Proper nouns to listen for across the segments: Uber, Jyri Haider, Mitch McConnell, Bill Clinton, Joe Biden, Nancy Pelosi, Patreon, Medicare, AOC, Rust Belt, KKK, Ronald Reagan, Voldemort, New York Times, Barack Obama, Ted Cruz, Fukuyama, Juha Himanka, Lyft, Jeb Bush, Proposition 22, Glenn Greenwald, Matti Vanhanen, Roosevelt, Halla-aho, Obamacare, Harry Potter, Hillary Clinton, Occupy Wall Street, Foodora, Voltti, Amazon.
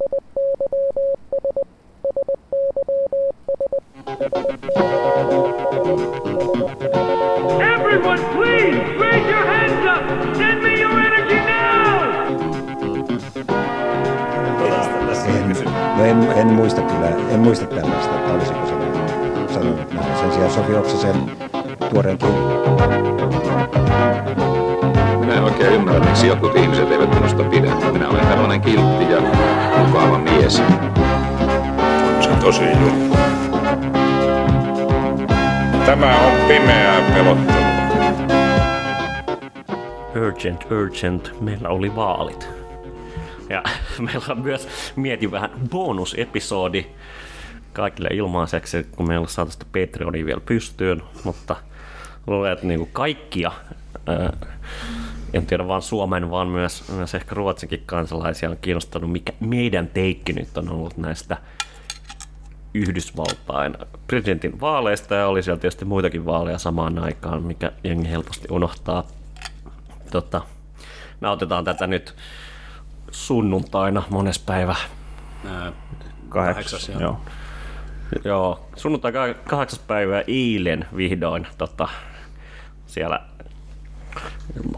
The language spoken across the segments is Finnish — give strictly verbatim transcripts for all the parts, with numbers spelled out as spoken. Everyone, please raise your hands up. Send me your energy now. En, no en, en muista kyllä, en muista tällaista, että olisiko se sanonut näin. Sen sijaan Sofi Oksasen tuoreen kirjan. Minä en oikein ymmärrä, miksi jotkut ihmiset eivät minusta pidä. Minä olen tällainen kiltti ja mukava mies. On se tosi juttu. Tämä on pimeää pelottelua. Urgent, urgent. Meillä oli vaalit. Ja meillä on myös, mietin vähän, bonusepisodi kaikille ilmaiseksi, kun meillä on saatu sitä Patreonia vielä pystyyn. Mutta luulen, että niin kuin kaikkia... Ää, en tiedä vaan Suomen, vaan myös, myös ehkä Ruotsinkin kansalaisia on kiinnostanut, mikä meidän teikki nyt on ollut näistä Yhdysvaltain presidentin vaaleista, ja oli siellä tietysti muitakin vaaleja samaan aikaan, mikä jengi helposti unohtaa. Tota, me otetaan tätä nyt sunnuntaina mones päivä. Kahdeksas, joo. joo. joo. Sunnuntai kahdeksas päivä eilen vihdoin tota, siellä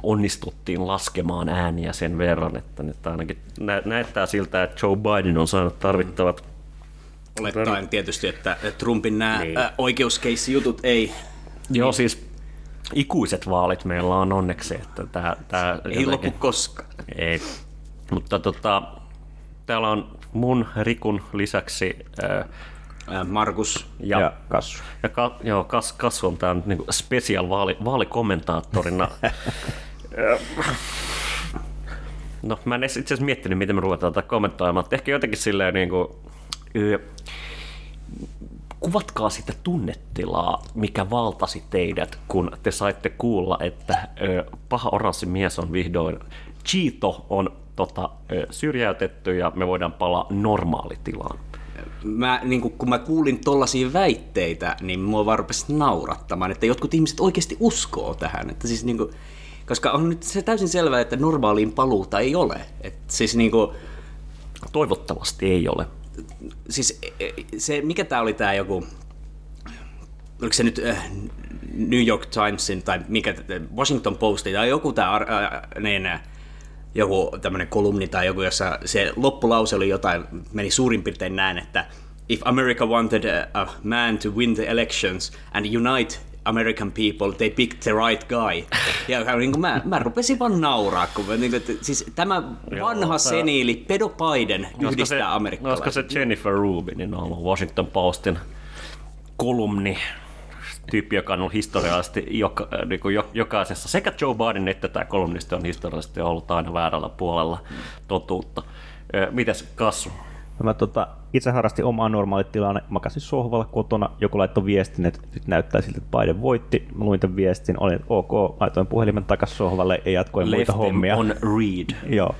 onnistuttiin laskemaan ääniä sen verran, että nyt ainakin näyttää siltä, että Joe Biden on saanut tarvittavat... Olettaen tietysti, että Trumpin nämä niin. oikeuskeissijutut ei... Joo, niin. Siis ikuiset vaalit meillä on onneksi, että tämä... tämä ei jotenkin... lopu koskaan. Ei, mutta tota, täällä on mun Rikun lisäksi... Äh, Markus ja, ja Kassu. Ja ka, joo, kas, Kassu on tämä niinku special vaali, vaalikommentaattorina. No, mä en itse asiassa miettinyt, miten me ruvetaan tätä kommentoimaan. Ehkä jotenkin silleen, niin kuin, ö, kuvatkaa sitä tunnetilaa, mikä valtasi teidät, kun te saitte kuulla, että ö, paha oranssi mies on vihdoin, Cheeto on tota, ö, syrjäytetty ja me voidaan palaa normaalitilaan. Mä, niin kun, kun mä kuulin tollaisia väitteitä, niin mua vaan rupesi naurattamaan, että jotkut ihmiset oikeasti uskoo tähän. Että siis, niin kun, koska on nyt se täysin selvää, että normaaliin paluuta ei ole. Et siis, niin kun, toivottavasti ei ole. Siis se, mikä tää oli tää joku, oliko se nyt äh, New York Timesin tai mikä, Washington Postin tai joku tää... Äh, niin, joku tämmöinen kolumni tai joku, jossa se loppulause oli jotain, meni suurin piirtein näin, että if America wanted a, a man to win the elections and unite American people, they picked the right guy. Ja niin kuin mä, mä rupesin vaan nauraa, kun niin kuin, että, siis tämä vanha seniili pedo Biden yhdistää amerikkalaisia. Olisiko se Jennifer Rubinin ollut Washington Postin kolumni? Tyyppi, joka on ollut historiallisesti joka, niin kuin jokaisessa, sekä Joe Biden että tämä kolumnisti on historiallisesti ollut aina väärällä puolella totuutta. Mites Kassu? Mä tota, itse harrastin omaa normaalitilaani, makasin sohvalla kotona, joku laittoi viestin, että nyt näyttää siltä, että Biden voitti. Mä luin tämän viestin, olin ok, laitoin puhelimen takaisin sohvalle ja jatkoin muita hommia. On read. Joo,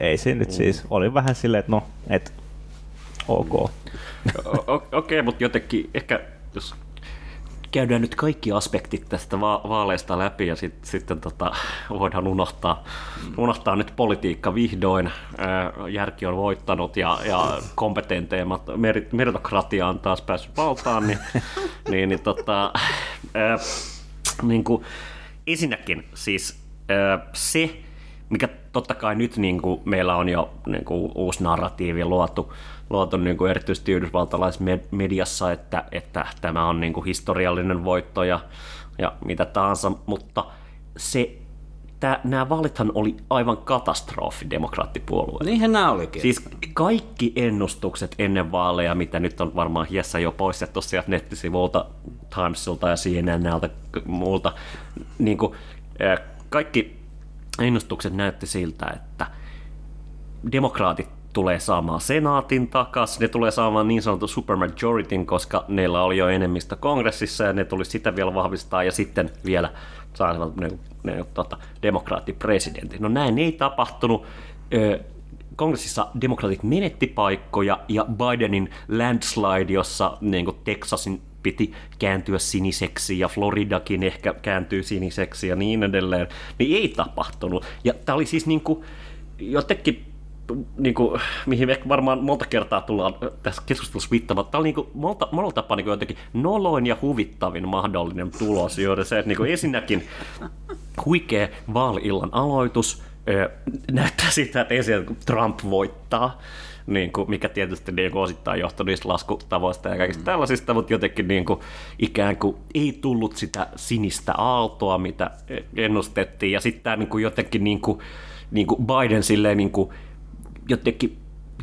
ei se nyt mm. siis, olin vähän silleen, että no, et ok. Okei, okay, mutta jotenkin ehkä jos... Käydään nyt kaikki aspektit tästä vaaleista läpi ja sitten sit, tota, voidaan unohtaa, unohtaa nyt politiikka vihdoin. Järki on voittanut ja, ja kompetenteimmat meritokratia on taas päässyt valtaan. Niin, niin, niin, tota, ää, niin kuin, ensinnäkin siis, ää, se, mikä totta kai nyt niin kuin meillä on jo niin kuin uusi narratiivi luotu, luotu niin kuin erityisesti yhdysvaltalaismediassa, että, että tämä on niin kuin historiallinen voitto ja, ja mitä tahansa, mutta se, tää, nämä vaalithan oli aivan katastrofi demokraattipuolueelle. Niinhän nämä olikin. Siis kaikki ennustukset ennen vaaleja, mitä nyt on varmaan hiessä jo poistettu sieltä nettisivuilta, Timesilta ja C N N:ltä muulta, niin kuin, kaikki ennustukset näytti siltä, että demokraatit tulee saamaan senaatin takaisin, ne tulee saamaan niin sanotun supermajorityn, koska neillä oli jo enemmistö kongressissa ja ne tuli sitä vielä vahvistaa ja sitten vielä saavat ne, ne, tota, demokraattipresidentin. No näin ei tapahtunut. Kongressissa demokraatit menetti paikkoja ja Bidenin landslide, jossa niin kuin Texasin piti kääntyä siniseksi ja Floridakin ehkä kääntyy siniseksi ja niin edelleen, niin ei tapahtunut. Ja tämä oli siis niin kuin jotenkin niin kuin, mihin ehkä varmaan monta kertaa tullaan tässä keskustelussa viittamaan, tämä on niin kuin, monta, monella tapaa niin kuin jotenkin noloin ja huvittavin mahdollinen tulos, joiden se, että niin kuin ensinnäkin huikea vaali-illan aloitus näyttää sitä, että ensin Trump voittaa, niin kuin, mikä tietysti niin kuin osittain johtui niistä laskutavoista ja kaikista mm. tällaisista, mutta jotenkin niin kuin, ikään kuin ei tullut sitä sinistä aaltoa, mitä ennustettiin, ja sitten tämä niin kuin, jotenkin niin kuin, niin kuin Biden silleen niin kuin, jotenkin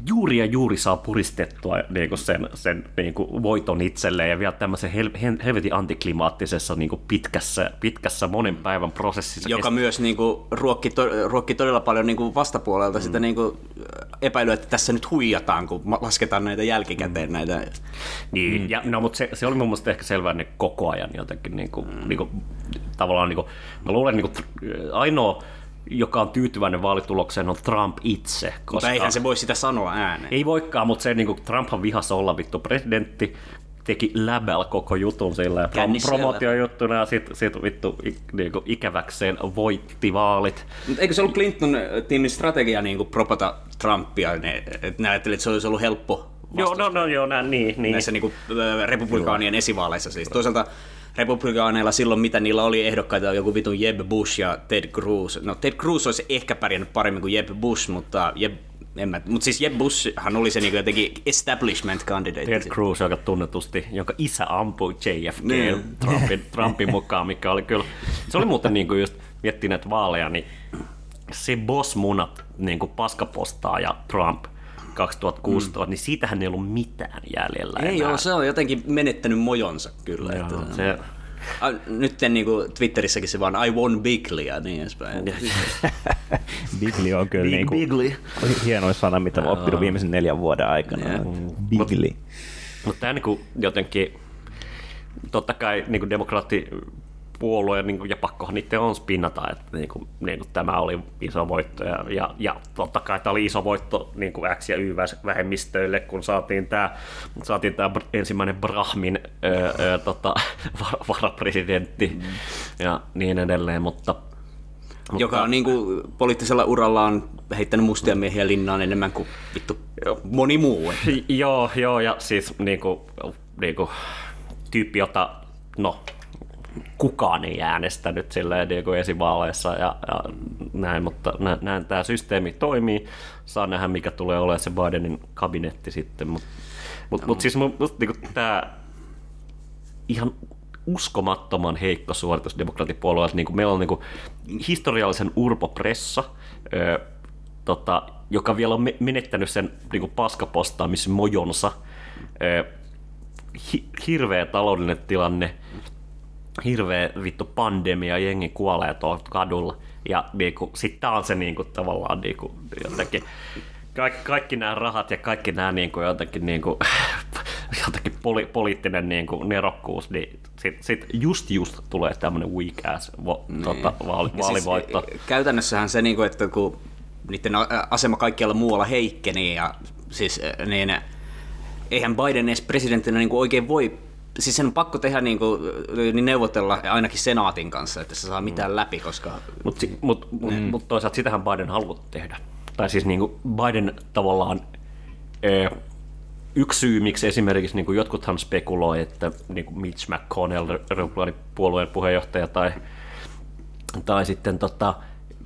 juuri ja juuri saa puristettua niin kuin sen, sen niin kuin voiton itselleen ja vielä tämmöisen hel, helvetin antiklimaattisessa niin kuin pitkässä, pitkässä monen päivän prosessissa. Joka kest... myös niin kuin ruokki, to, ruokki todella paljon niin kuin vastapuolelta mm. sitä niin kuin epäilyä, että tässä nyt huijataan, kun lasketaan näitä jälkikäteen. Mm. Näitä. Niin, mm. ja, no, mutta se, se oli mun mielestä ehkä selvää niin koko ajan jotenkin. Niin kuin, mm. niin kuin, tavallaan niin kuin, mä luulen niin kuin, ainoa... joka on tyytyväinen vaalitulokseen, on Trump itse. Koska mutta eihän se voi sitä sanoa ääneen. Ei voikaan, mutta se, niin kuin Trumphan vihassa olla vittu presidentti, teki läbäl koko jutun sillä ja promootiojuttuna ja sitten sit vittu niin kuin ikäväkseen voitti vaalit. Mutta eikö se ollut Clinton-tiimin strategia niin kuin propata Trumpia? Ne, et ne ajattelivat, että se olisi ollut helppo vastaus. Joo, no, no, joo nää, niin, niin. Näissä niin kuin, republikaanien joo. esivaaleissa. Siis. Toisaalta republikaaneilla silloin, mitä niillä oli ehdokkaita, joku vitun Jeb Bush ja Ted Cruz. No Ted Cruz olisi ehkä pärjännyt paremmin kuin Jeb Bush, mutta Jeb, en mä, mutta siis Jeb Bushhan oli se niin jotenkin establishment candidate. Ted Cruz, joka tunnetusti, jonka isä ampui J F K niin. Trumpin, Trumpin mukaan, mikä oli kyllä, se oli muuten niin kuin just miettii näitä vaaleja, niin se bossmunat niin kuin paskapostaa ja Trump kaksituhattakuusitoista, mm. niin siitähän ei ollut mitään jäljellä ei enää. Joo, se on jotenkin menettänyt mojonsa kyllä. Joo, että, se... a, nyt niin kuin Twitterissäkin se vaan I won bigly ja niin edespäin. Bigly on kyllä big, niin kuin, hieno sana, mitä olen oppinut viimeisen neljän vuoden aikana. Yeah. Bigly. Mutta tämä niin jotenkin, totta kai niin demokraattipuolue niin kuin, ja pakkohan niiden on spinnata, että niin kuin, niin kuin, tämä oli iso voitto ja, ja, ja totta kai tämä oli iso voitto niin kuin X- ja Y-vähemmistöille, kun saatiin tämä, saatiin tämä ensimmäinen Brahmin öö, öö, tota, var, varapresidentti mm. ja niin edelleen, mutta... mutta joka on niin kuin poliittisella urallaan heittänyt mustia miehiä linnaan enemmän kuin vittu moni muu. Joo, joo, ja siis niin kuin, niin kuin, tyyppi, jota... No, kukaan ei äänestänyt silleen niin kuin esivaaleissa ja, ja näin, mutta nä, näin tämä systeemi toimii. Saa nähdä, mikä tulee olemaan se Bidenin kabinetti sitten, mutta mut, no. mut siis mut, niin kuin tämä ihan uskomattoman heikko suoritus demokraattipuolueelta. Niin kuin meillä on niin kuin historiallisen urpopressa, ö, tota, joka vielä on menettänyt sen niin kuin paskapostaamismojonsa, ö, hi, hirveä taloudellinen tilanne, hirveä vittu pandemia, jengi kuolee tuolla kadulla, ja niinku, sit tää on se niinku, tavallaan niinku, jotenkin, kaikki, kaikki nämä rahat ja kaikki nämä niinku, jotenkin, niinku, jotenkin poli, poliittinen niinku, nerokkuus, niin sit, sit just just tulee tämmönen weak ass vo, niin. tota, vaali, vaalivoitto. Siis, käytännössähän se, niinku, että kun niiden asema kaikkialla muualla heikkeni, ja siis niin, eihän Biden edes presidenttinä niinku, oikein voi. Siis sen on pakko tehdä niin kuin, niin neuvotella ainakin senaatin kanssa, että se saa mitään läpi, koska... Mutta mut, mut, mm. mut toisaalta sitähän Biden haluaa tehdä. Tai siis niin kuin Biden tavallaan... Ee, yksi syy, miksi esimerkiksi niin kuin jotkuthan spekuloi, että niin kuin Mitch McConnell, puolueen puheenjohtaja, tai, tai sitten tota,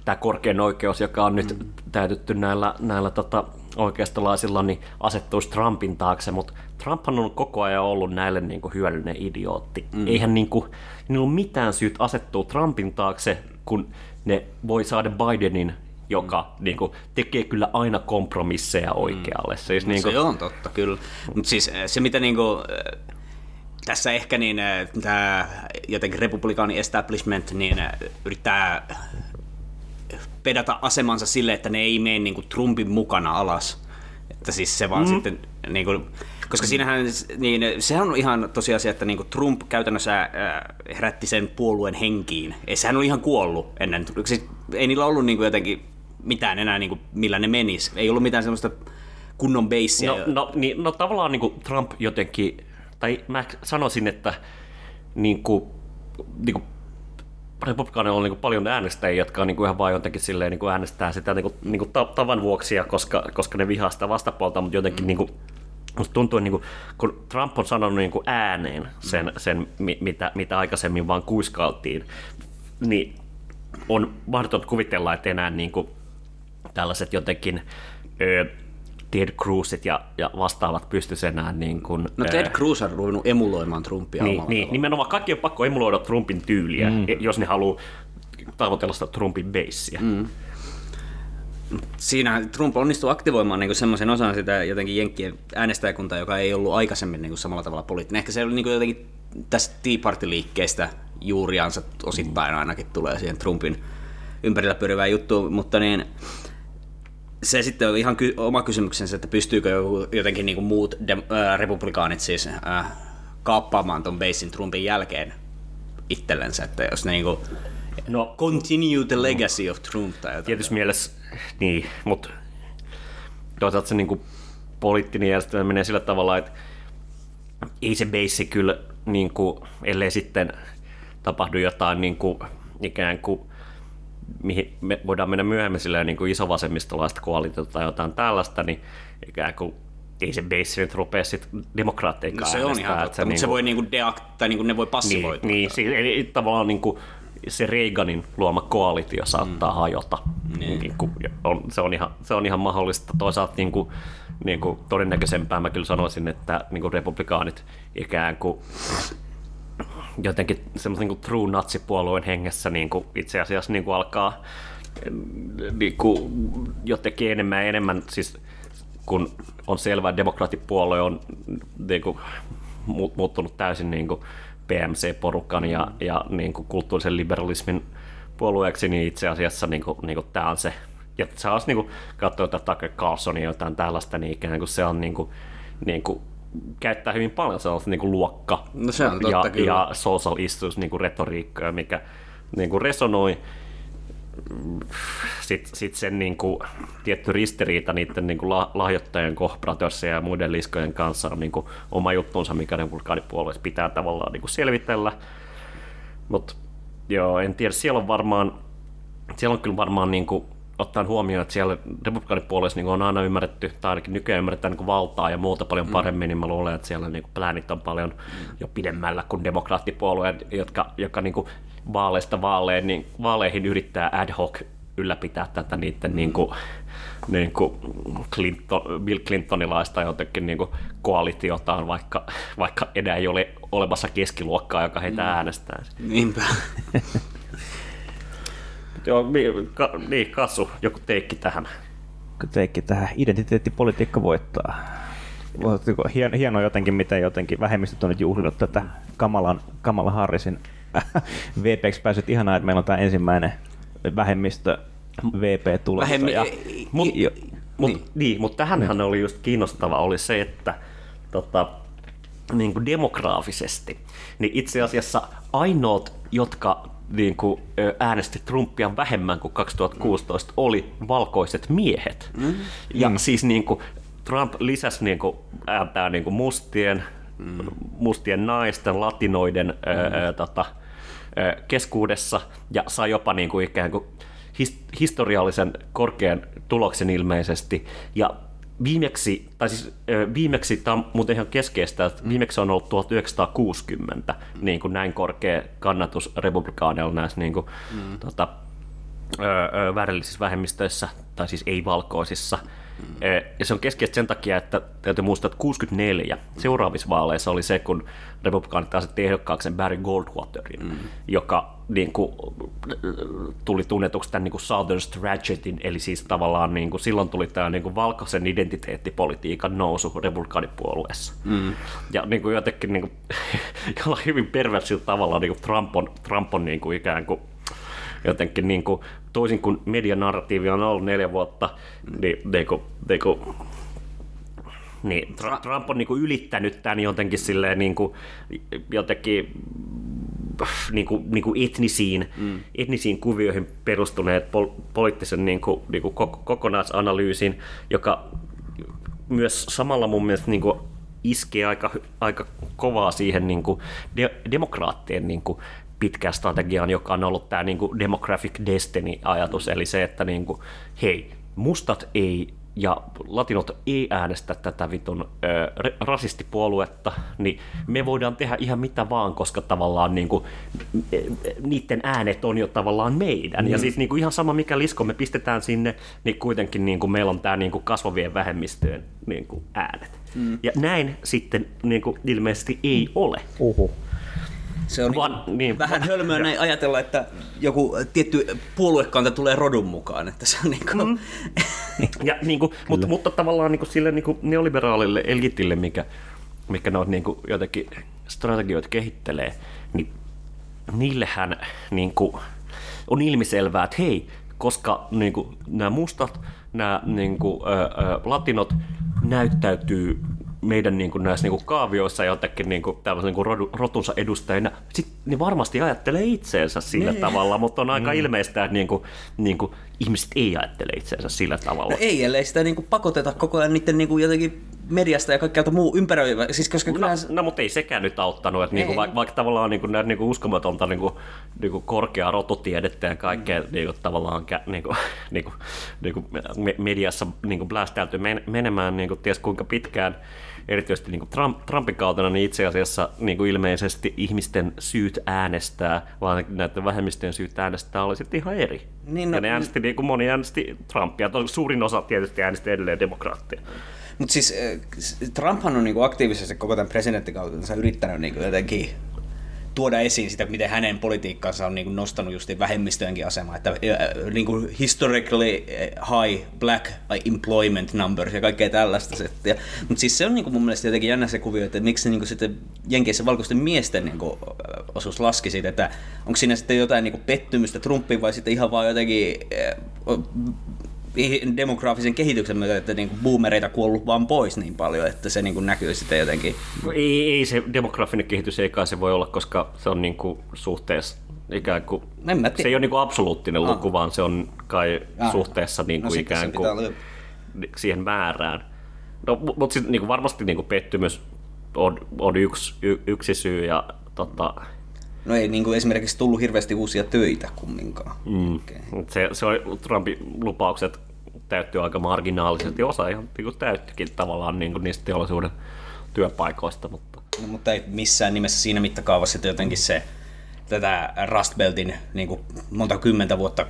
tämä korkein oikeus, joka on nyt täytetty näillä... näillä tota, oikeistolaisilla, niin asettuisi Trumpin taakse, mutta Trumphan on koko ajan ollut näille niin kuin hyödyllinen idiootti. Mm. Eihän niin kuin, niillä ole mitään syyt asettua Trumpin taakse, kun ne voi saada Bidenin, joka mm. niin kuin, tekee kyllä aina kompromisseja oikealle. Mm. Siis, niin kuin... Se on totta, kyllä. Mutta siis se, mitä niin kuin, tässä ehkä niin, tämä jotenkin republikaani establishment niin yrittää pedata asemansa sille, että ne ei mene niinku Trumpin mukana alas. Että siis se vaan mm. sitten niinku, koska siinähän niin sehän on ihan tosiasia, että niinku Trump käytännössä herätti sen puolueen henkiin. Ei sehän ole ihan kuollut ennen. Siis ei niillä ollut niinku jotenkin mitään enää niinku millä ne menis. Ei ollut mitään semmoista kunnon beissiä. No, no, niin, no tavallaan niinku Trump jotenkin, tai mä sanoisin, että niinku niinku Republikaanilla on niin kuin paljon äänestäjiä, jotka on niin kuin ihan vaan jotenkin silleen niin kuin äänestää sitä niin kuin, niin kuin tavan vuoksi, koska, koska ne vihaa sitä vastapuolta, mutta jotenkin mm. niin kuin, musta tuntuu, että niin kuin, kun Trump on sanonut niin kuin ääneen sen, sen mitä, mitä aikaisemmin vaan kuiskailtiin, niin on mahdotonta kuvitella, että enää niin kuin tällaiset jotenkin ö, Ted Cruzit ja, ja vastaavat pystyisi enää... Niin kuin, no Ted Cruz on ruvennut emuloimaan Trumpia niin, omalla niin, tavalla. Nimenomaan kaikki on pakko emuloida Trumpin tyyliä, mm. jos ne haluaa tavoitella sitä Trumpin beissiä. Mm. Siinä Trump onnistuu aktivoimaan niin semmoisen osan sitä jotenkin jenkkien äänestäjäkuntaa, joka ei ollut aikaisemmin niin samalla tavalla poliittinen. Ehkä se oli niin jotenkin tästä Tea Party-liikkeestä juuriansa osittain ainakin tulee siihen Trumpin ympärillä pyörivään juttuun, mutta niin... Se sitten on ihan ky- oma kysymyksensä, että pystyykö jotenkin niin kuin muut dem- äh, republikaanit siis äh, kaappaamaan ton beissin Trumpin jälkeen itsellensä, että jos ne niin kuin no, continue the legacy no, of Trump tai jotain. Tietysti mielessä, niin, mutta toisaalta se niin kuin poliittinen järjestelmä menee sillä tavalla, että ei se beissi kyllä, niin kuin, ellei sitten tapahdu jotain niin kuin, ikään kuin mihin me voidaan mennä myöhemmin silleen niin kuin isovasemmistolaista koalitiota tai jotain tällaista, niin ikään kuin ei se beissi nyt rupea sitten demokraatteikkaan. No se on ihan totta, mutta niin se voi niin kuin deakt, tai niin kuin ne voi passivoitua. Niin, niin eli tavallaan niin kuin se Reaganin luoma koalitio saattaa mm. hajota. Niin. Niin kuin on, se, on ihan, se on ihan mahdollista. Toisaalta niin kuin, niin kuin todennäköisempää mä kyllä sanoisin, että niin kuin republikaanit ikään kuin jotenkin semmoisen niin true natsipuolueen hengessä niin kuin itse asiassa niin kuin alkaa niin kuin jotenkin enemmän ja enemmän, siis kun on selvää, demokraattipuolue on niin kuin muuttunut täysin niin kuin P M C-porukan ja, ja niin kuin kulttuurisen liberalismin puolueeksi, niin itse asiassa niin kuin, niin kuin tämä on se. Ja se olisi niin kuin, katsoa tätä Tucker Carlsonia jotain tällaista, niin ikään kuin se on niin kuin, niin kuin käyttää hyvin paljon sellaista niin kuin luokka- no se on totta, ja, kyllä. ja social issues niin kuin retoriikkaa, mikä niin kuin resonoi. Sitten sit sen niin kuin tietty ristiriita niiden niin kuin lahjoittajien, corporateursen ja muiden liskojen kanssa on niin kuin oma juttunsa, mikä republikaanipuolueessa pitää tavallaan niin kuin selvitellä. Mut joo, en tiedä, siellä on varmaan, siellä on kyllä varmaan niin kuin ottaen huomioon, että siellä republikaanipuolueessa niin on aina ymmärretty, tai ainakin nykyään ymmärretään niin kuin valtaa ja muuta paljon paremmin, mm. niin mä luulen, että siellä niin kuin pläänit on paljon mm. jo pidemmällä kuin demokraattipuolueet, jotka, jotka niin kuin vaaleista vaaleihin, niin vaaleihin yrittää ad hoc ylläpitää tätä niiden niin kuin, niin kuin Clinton, Bill Clintonilaista jotenkin niin kuin koalitiotaan, vaikka, vaikka enää ei ole olemassa keskiluokkaa, joka heitä mm. äänestää. Niinpä. Joo, niin, Kassu, joku teikki tähän. Teikki tähän. Identiteettipolitiikka voittaa. Hien, hienoa jotenkin, miten jotenkin vähemmistöt on nyt juhlinut tätä Kamalan, Kamala Harrisin V P-ksi pääsyt. Ihanaa, että meillä on tämä ensimmäinen vähemmistö V P tulossa. Vähemmi- ja, i- mut, jo, mut, niin. Niin, mutta tähänhän oli just kiinnostava oli se, että tota, niin kuin demograafisesti, niin itse asiassa ainoat, jotka niin kuin äänesti Trumpia vähemmän kuin kaksituhattakuusitoista, oli valkoiset miehet. Mm. Ja mm. siis niin kuin Trump lisäsi niin kuin ääntää niin kuin mustien, mm. mustien naisten, latinoiden mm. ää, tota, ää, keskuudessa ja sai jopa niin kuin ikään kuin his- historiallisen korkean tuloksen ilmeisesti. Ja viimeksi, tai siis viimeksi, tämä on muuten ihan keskeistä, että viimeksi on ollut tuhatyhdeksänsataakuusikymmentä niin kuin näin korkea kannatus republikaanilla näissä niin kuin, mm. tota, värillisissä vähemmistöissä, tai siis ei-valkoisissa. Mm. Ja se on keskeistä sen takia, että täytyy muistaa, että kuusikymmentäneljä seuraavissa vaaleissa oli se, kun republikaanit asetti ehdokkaaksi Barry Goldwaterin, mm. joka niin kuin, tuli tunnetuksi tämän niin kuin Southern Strategyn, eli siis tavallaan niin kuin, silloin tuli tämä niin kuin valkoisen identiteettipolitiikan nousu republikaanipuolueessa. Mm. Ja niin kuin, jotenkin niin kuin, jollain hyvin perversillä tavalla niin kuin Trump on, Trump on niin kuin, ikään kuin jotenkin niin kuin, toisin kuin medianarratiivi on ollut neljä vuotta, niin, niin, kuin, niin, kuin, niin Trump on niin kuin ylittänyt tämän jotenkin, silleen, niin kuin, jotenkin niin kuin, niin kuin etnisiin, mm. etnisiin kuvioihin perustuneet pol- poliittisen niin kuin, niin kuin kokonaisanalyysin, joka myös samalla mun mielestä niin kuin iskee aika, aika kovaa siihen niin kuin de- demokraattien niin kuin pitkään strategiaan, joka on ollut tämä niin kuin demographic destiny-ajatus, eli se, että niin kuin, hei, mustat ei ja latinot ei äänestä tätä vitun ö, rasistipuoluetta, niin me voidaan tehdä ihan mitä vaan, koska tavallaan niinku, niiden äänet on jo tavallaan meidän. Mm. Ja siis niinku, ihan sama mikä lisko me pistetään sinne, niin kuitenkin niinku, meillä on tämä niinku, kasvavien vähemmistöjen niinku, äänet. Mm. Ja näin sitten niinku, ilmeisesti ei ole. Uhu. Se on vaan, niin, niin, vähän hölmöä näin ajatella, että joku tietty puoluekanta tulee rodun mukaan, että se on niinku mm. ja niinku mutta, mutta tavallaan niinku sille niinku neoliberaalille elitille, mikä mikä ne on niinku jotenkin strategioita kehittelee, niin niillähän niinku on ilmiselvää, että hei, koska niinku nämä mustat, nämä niinku ö, ö, latinot näyttäytyy meidän niin kuin näissä niin kuin kaavioissa jotenkin niin kuin tämmöisen niin kuin rotunsa edustajina, sitten ne varmasti ajattelee itseensä sillä ne. tavalla, mutta on aika mm. ilmeistä, että niin kuin, niin kuin ihmiset ei ajattele itseensä sillä tavalla. No ei, ellei sitä niin kuin pakoteta koko ajan niiden niin kuin jotenkin mediasta ja kaikkea muu ympäröivä. Siis koska no, kyllähän... no, mutta ei sekään nyt auttanut, että niinku, vaikka, vaikka tavallaan niinku, näin niinku uskomatonta niinku, niinku korkeaa rototiedettä ja kaikkea mm. niinku, tavallaan niinku, niinku, niinku, mediassa niinku, blästäytyy menemään niinku, ties kuinka pitkään, erityisesti niinku, Trump, Trumpin kautena, niin itse asiassa niinku, ilmeisesti ihmisten syyt äänestää, vaan näiden vähemmistöjen syyt äänestää oli sitten ihan eri. Niin, no, ja ne äänesti, niin... niinku, moni äänesti Trumpia, suurin osa tietysti äänesti edelleen demokraattia. Mutta siis Trumphan on niinku aktiivisesti koko tämän presidenttikautensa yrittänyt niinku jotenkin tuoda esiin sitä, miten hänen politiikkansa on niinku nostanut justiin vähemmistöjenkin asemaa. Että niinku historically high black employment numbers ja kaikkea tällaista settiä. Mutta siis se on niinku mun mielestä jotenkin jännä se kuvio, että miksi niinku sitten Jenkeissä valkoisten miesten niinku osuus laski siitä, että onko siinä sitten jotain niinku pettymystä Trumpiin vai sitten ihan vaan jotenkin... demograafisen kehityksen myötä, että niinku boomereita kuollut vaan pois niin paljon, että se niinku näkyy sitten jotenkin. No ei, ei se demograafinen kehitys eikä se voi olla, koska se on niinku suhteessa ikään kuin, se ei ole niinku absoluuttinen ah. luku, vaan se on kai ah. suhteessa niinku no, ikään kuin siihen määrään. No, mutta sitten niinku varmasti niinku pettymys on, on yksi, y, yksi syy ja tota, no ei niin kuin esimerkiksi tullut hirveästi uusia töitä kumminkaan. Mm. Okay. Se, se oli Trumpin lupaukset täyttyy aika marginaalisesti, osa ihan niin kuin täyttyikin tavallaan niin kuin niistä teollisuuden työpaikoista. Mutta, no, mutta ei missään nimessä siinä mittakaavassa, että jotenkin se tätä Rust Beltin niin kuin monta kymmentä vuotta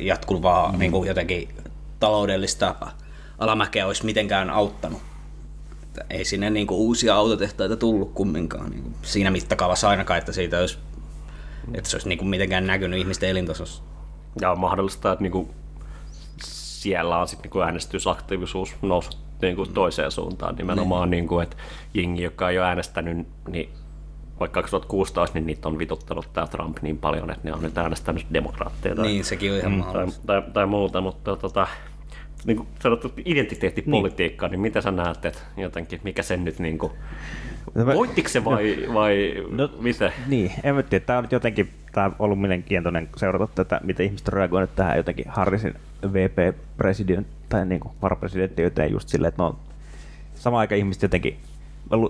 jatkuvaa mm. niin kuin jotenkin taloudellista alamäkeä olisi mitenkään auttanut. Ei sinne niinku uusia autotehtaita tullut kumminkaan niinku siinä mittakaavassa ainakaan, että siitä olisi, että se olisi niinku mitenkään näkynyt ihmisten elintasossa. Ja on mahdollista, että niinku siellä on sitten niinku äänestysaktiivisuus noussut niinku toiseen suuntaan nimenomaan, niinku, että jengi, joka ei ole äänestänyt, niin vaikka kaksituhattakuusitoista, niin niitä on vituttanut tämä Trump niin paljon, että ne on nyt äänestänyt demokraatteja tai, niin, sekin on ihan mahdollista. Tai, tai, tai muuta, mutta tota... niin kuin sanottu, identiteettipolitiikkaa, niin. niin mitä sä näet, että jotenkin, mikä sen nyt, niin kuin, no, voittiko se vai, no, vai no, mitä? Niin, en mä tiedä. Tämä on nyt jotenkin, tämä on ollut mielenkiintoinen seurata tätä, miten ihmiset reagoivat tähän jotenkin Harrisin V P-presidentti tai niin kuin varapresidentti, joten just silleen, että no, samaan aikaan ihmiset jotenkin,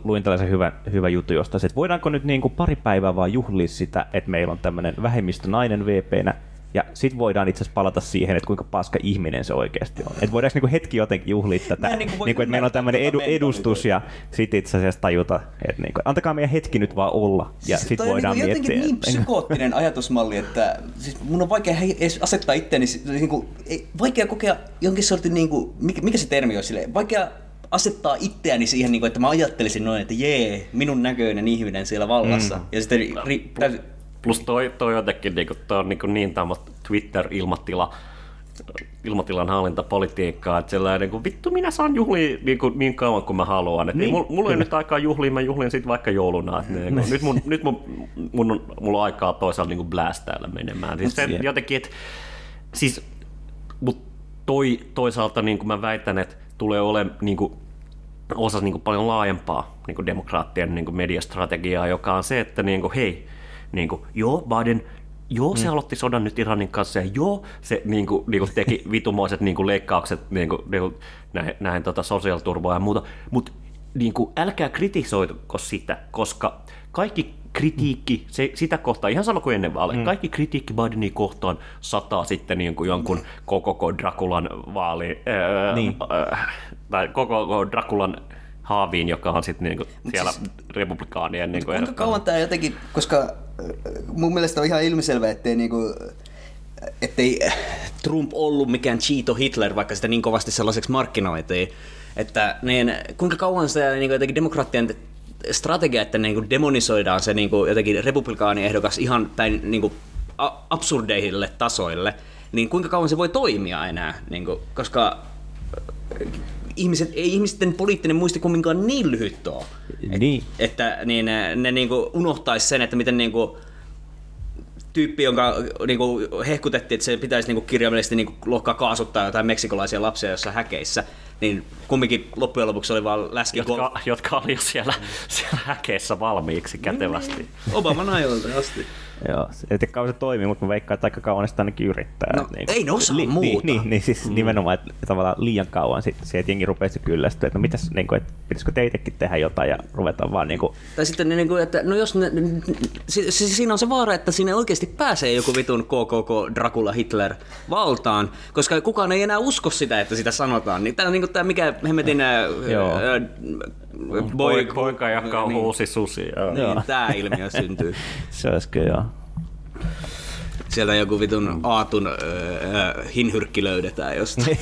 luin tällaisen hyvän, hyvän jutun jostain, että voidaanko nyt niin kuin pari päivää vaan juhlia sitä, että meillä on tämmöinen vähemmistönainen V P-nä, ja sitten voidaan itse asiassa palata siihen, että kuinka paska ihminen se oikeasti on. Että voidaanko niinku hetki jotenkin juhlia tätä, niin niinku, että meillä on tämmöinen edu, edustus ja sitten itse asiassa tajuta, että niinku, antakaa meidän hetki nyt vaan olla ja sitten siis voidaan niinku miettiä. Tämä on jotenkin niin psykoottinen ajatusmalli, että siis mun on vaikea asettaa itseäni, niinku, vaikea kokea jonkin sortin, niinku, mikä, mikä se termi on silleen, vaikea asettaa itseäni siihen, niinku, että mä ajattelisin noin, että jee, minun näköinen ihminen siellä vallassa. Mm. Ja sitten... Ri, täys, Plus toi, toi jotenkin niin, toi on niin, niin tämä Twitter-ilmatila, ilmatilan hallintapolitiikkaa, että sellainen niin kuin, vittu, minä saan juhlia niin, kuin, niin kauan kuin mä haluan. Niin. Ei, mulla, mulla ei nyt aikaa juhlia, mä juhlin sitten vaikka jouluna. Että, niin, nyt mun, nyt mun, mun on, mulla on aikaa toisaalta niin kuin blästäillä menemään. Siis, se, jotenkin, et, siis, mut toi, toisaalta niin kuin mä väitän, että tulee olemaan... Niin kuin, osa niin kuin, paljon laajempaa niin kuin demokraattien niin kuin mediastrategiaa, joka on se, että niin kuin, hei, niin kuin, joo, Biden, joo, se mm. aloitti sodan nyt Iranin kanssa, ja joo, se niin kuin, niin kuin teki vitumoiset niin kuin leikkaukset niin kuin, niin kuin, näihin, näihin tota, sosiaaliturvaan ja muuta, mutta niin kuin, älkää kritisoituko sitä, koska kaikki kritiikki, se, sitä kohtaan, ihan sama kuin ennen vaaleja, mm. kaikki kritiikki Bidenia kohtaan sataa sitten niin kuin jonkun koko Drakulan vaali, öö, niin. öö, tai koko Drakulan haaviin, joka on sitten niin kuin siellä siis, republikaanien niin kuin ehdottanut. Kuinka kauan tämä jotenkin, koska mun mielestä on ihan ilmiselvä, ettei niin kuin ettei Trump ollut mikään Cheeto Hitler, vaikka sitä niin kovasti sellaiseksi markkinoitiin, että niin, kuinka kauan se niin jotenkin demokraattien strategia, että niin kuin demonisoidaan se niin kuin jotenkin republikaaniehdokas ihan päin niin kuin absurdeille tasoille, niin kuinka kauan se voi toimia enää, niin kuin, koska ihmiset, ei ihmisten poliittinen muisti kumminkaan niin lyhyt ole, niin. Et, että niin, ne niin kuin unohtaisi sen, että miten niin kuin tyyppi, jonka niinku hehkutettiin, että se pitäisi niinku kirjaimellisesti niinku lohkaa kaasuttaa jotain meksikolaisia lapsia jossain häkeissä, niin kumminkin loppujen lopuksi oli vaan läski. Jotka, kol- jotka oli jo siellä, siellä häkeissä valmiiksi kätevästi. Obaman ajoilta asti. Joo, ei tiedä kauan se toimii, mutta mä veikkaan, että aika kauan sitä ainakin yrittää. No, niin, ei ne osaa li- muuta. Niin, niin siis mm. nimenomaan, että tavallaan liian kauan se jengi rupeaa sitten kyllästyä, että no mitäs, niin kuin, että pitäisikö teitekin tehdä jotain ja ruvetaan vaan niin kuin... Tai sitten, niin kuin, että no jos ne, si, si, siinä on se vaara, että sinne oikeasti pääsee joku vitun K K K Dracula Hitler valtaan, koska kukaan ei enää usko sitä, että sitä sanotaan. Niin, tämä on niin kuin tämä mikä hemmetin... Boy, poika, joka on niin, huusi susi. Niin, tämä ilmiö syntyy. Se olisi kyllä, joo. Sieltä joku vitun aatun öö, hinhyrkki löydetään jostain.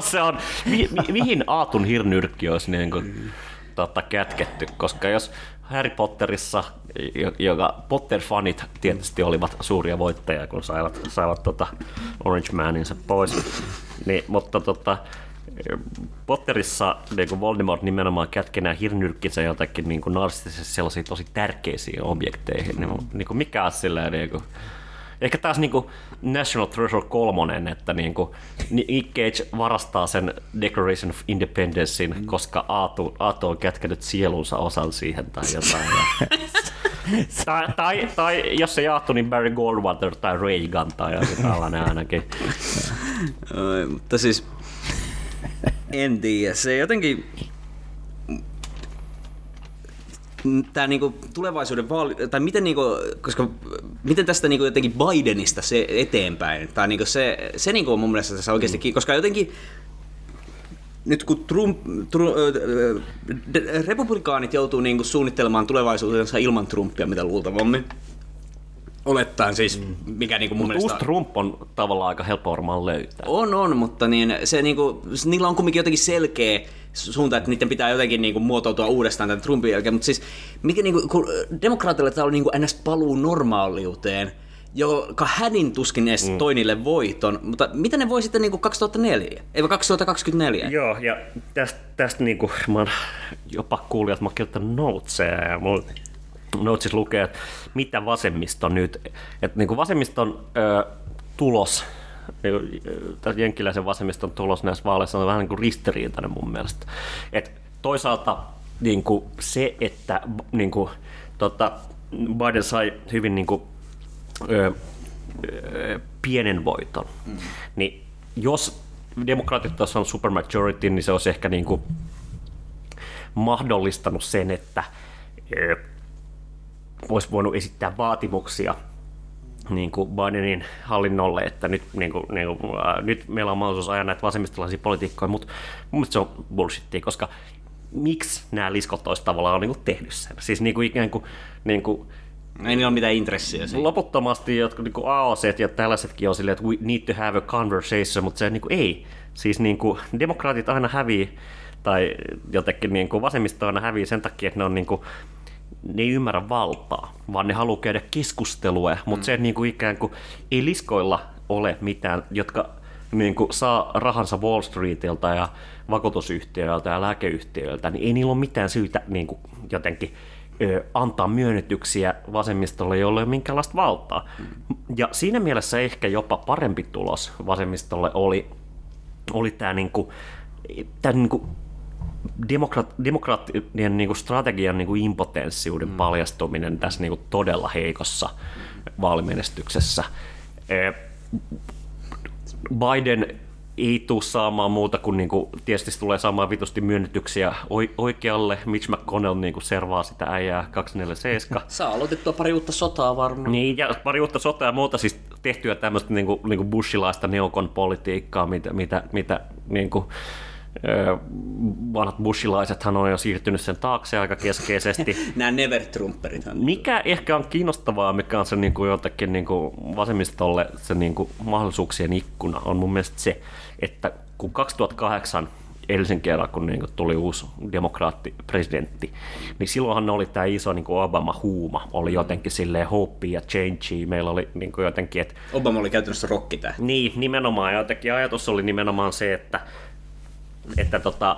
Se on, mi, mi, mihin aatun hirnyrkki olisi niin kuin, tota, kätketty, koska jos Harry Potterissa, joka Potter-fanit tietysti olivat suuria voittajia, kun saivat, saivat tota Orange Maninsa pois, niin, mutta tota, Potterissa niin Voldemort nimenomaan kätkenää hirnyrkkinsä jotakin niin narsistisesti sellaisiin tosi tärkeisiin objekteihin. Mm. Niin kuin mikä on silleen, niin kuin... Ehkä taas niin kuin National Treasure kolmonen, että niin kuin Nick Cage varastaa sen Declaration of Independencein, mm. koska Aatu, Aatu on kätkenyt sielunsa osan siihen tai jotain. tai, tai, tai jos ei Aatu, niin Barry Goldwater tai Reagan tai joku tällainen ainakin. Ai, mutta siis... En tiedä, se jotenkin tää niinku tulevaisuuden vaali- tai miten niinku, koska miten tästä niinku jotenkin Bidenista se eteenpäin tai niinku se se niinku on mun mielestä tässä oikeasti, koska jotenkin nyt kun Trump, Trump, republikaanit joutuu niinku suunnittelemaan tulevaisuutensa ilman Trumpia mitä luultavammin. Olettaen siis, mikä niinku mun mielestä... Uusi Trump on tavallaan aika helppo varmaan löytää. On, on, mutta niin, se niinku, niillä on kumminkin jotenkin selkeä suunta, että niiden pitää jotenkin niinku muotoutua uudestaan tämän Trumpin jälkeen, mutta siis mikä niinku, kun demokraatilla tämä on niinku ennäs paluu normaaliuteen, joka hädin tuskin edes mm. toi niille voiton, mutta mitä ne voi sitten niinku kaksituhattaneljä, ei kaksituhattakaksikymmentäneljä? Joo, ja tästä, tästä niinku, mä oon jopa kuullut, että mä oon kirjoittanut noteseja ja mulla... Notesissa lukee, että mitä vasemmisto nyt, että niin kuin vasemmiston ö, tulos, jenkkiläisen vasemmiston tulos näissä vaaleissa on vähän niin kuin ristiriitainen mun mielestä. Että toisaalta niin kuin se, että niin kuin, tota, Biden sai hyvin niin kuin, ö, ö, pienen voiton, mm. niin jos demokraatit tässä on supermajority, niin se olisi ehkä niin kuin mahdollistanut sen, että ö, olisi voinut esittää vaatimuksia niin kuin Bidenin hallinnolle, että nyt, niin kuin, niin kuin, äh, nyt meillä on mahdollisuus ajaa näitä vasemmistolaisia politiikkoja, mutta mun mielestä se on bullshittia, koska miksi nämä liskot olisi tavallaan niin kuin tehnyt sen? Siis niin kuin ikään kuin... Niin kuin ei niillä ole mitään intressiä siihen. Loputtomasti jotkut niin kuin A O C ja tällaisetkin on silleen, että we need to have a conversation, mutta se niin kuin, ei. Siis niin kuin, demokraatit aina hävii, tai jotenkin niin kuin vasemmisto aina hävii sen takia, että ne on... Niin kuin, ne ei ymmärrä valtaa, vaan ne haluaa käydä keskustelua, mutta mm. se niin kuin ikään kuin ei liskoilla ole mitään, jotka niin kuin saa rahansa Wall Streetiltä ja vakuutusyhtiöiltä ja lääkeyhtiöiltä, niin ei niillä ole mitään syytä niin kuin jotenkin ö, antaa myönnytyksiä vasemmistolle, jolle ei ole minkäänlaista valtaa. Mm. Ja siinä mielessä ehkä jopa parempi tulos vasemmistolle oli, oli tämä... Niin kuin, tämä niin kuin, Demokraat, demokraattien niin kuin strategian niin kuin impotenssiuden mm. paljastuminen tässä niin kuin todella heikossa vaalimenestyksessä. Biden ei tule saamaan muuta kuin, niin kuin tietysti tulee saamaan vitusti myönnytyksiä oikealle. Mitch McConnell niin kuin servaa sitä äijää kaksisataaneljäkymmentäseitsemän. Saa aloitettua pari uutta sotaa varmaan. Niin, ja pari uutta sotaa ja muuta, siis tehtyä tämmöistä niin kuin, niin kuin bushilaista neokonpolitiikkaa, mitä, mitä, mitä niin kuin, vanhat bushilaisethan on jo siirtynyt sen taakse aika keskeisesti. Nämä never-trumperit. Mikä ehkä on kiinnostavaa, mikä on se niin kuin jotenkin niin kuin vasemmistolle se niin kuin mahdollisuuksien ikkuna, on mun mielestä se, että kun kaksituhattakahdeksan edellisen kerran, kun niin kuin tuli uusi demokraattipresidentti, niin silloinhan oli tämä iso niin kuin Obama-huuma, oli jotenkin silleen hopea ja changea, meillä oli niin kuin jotenkin, että... Obama oli käytännössä rokkitähti. Niin, nimenomaan, jotenkin ajatus oli nimenomaan se, että että tota,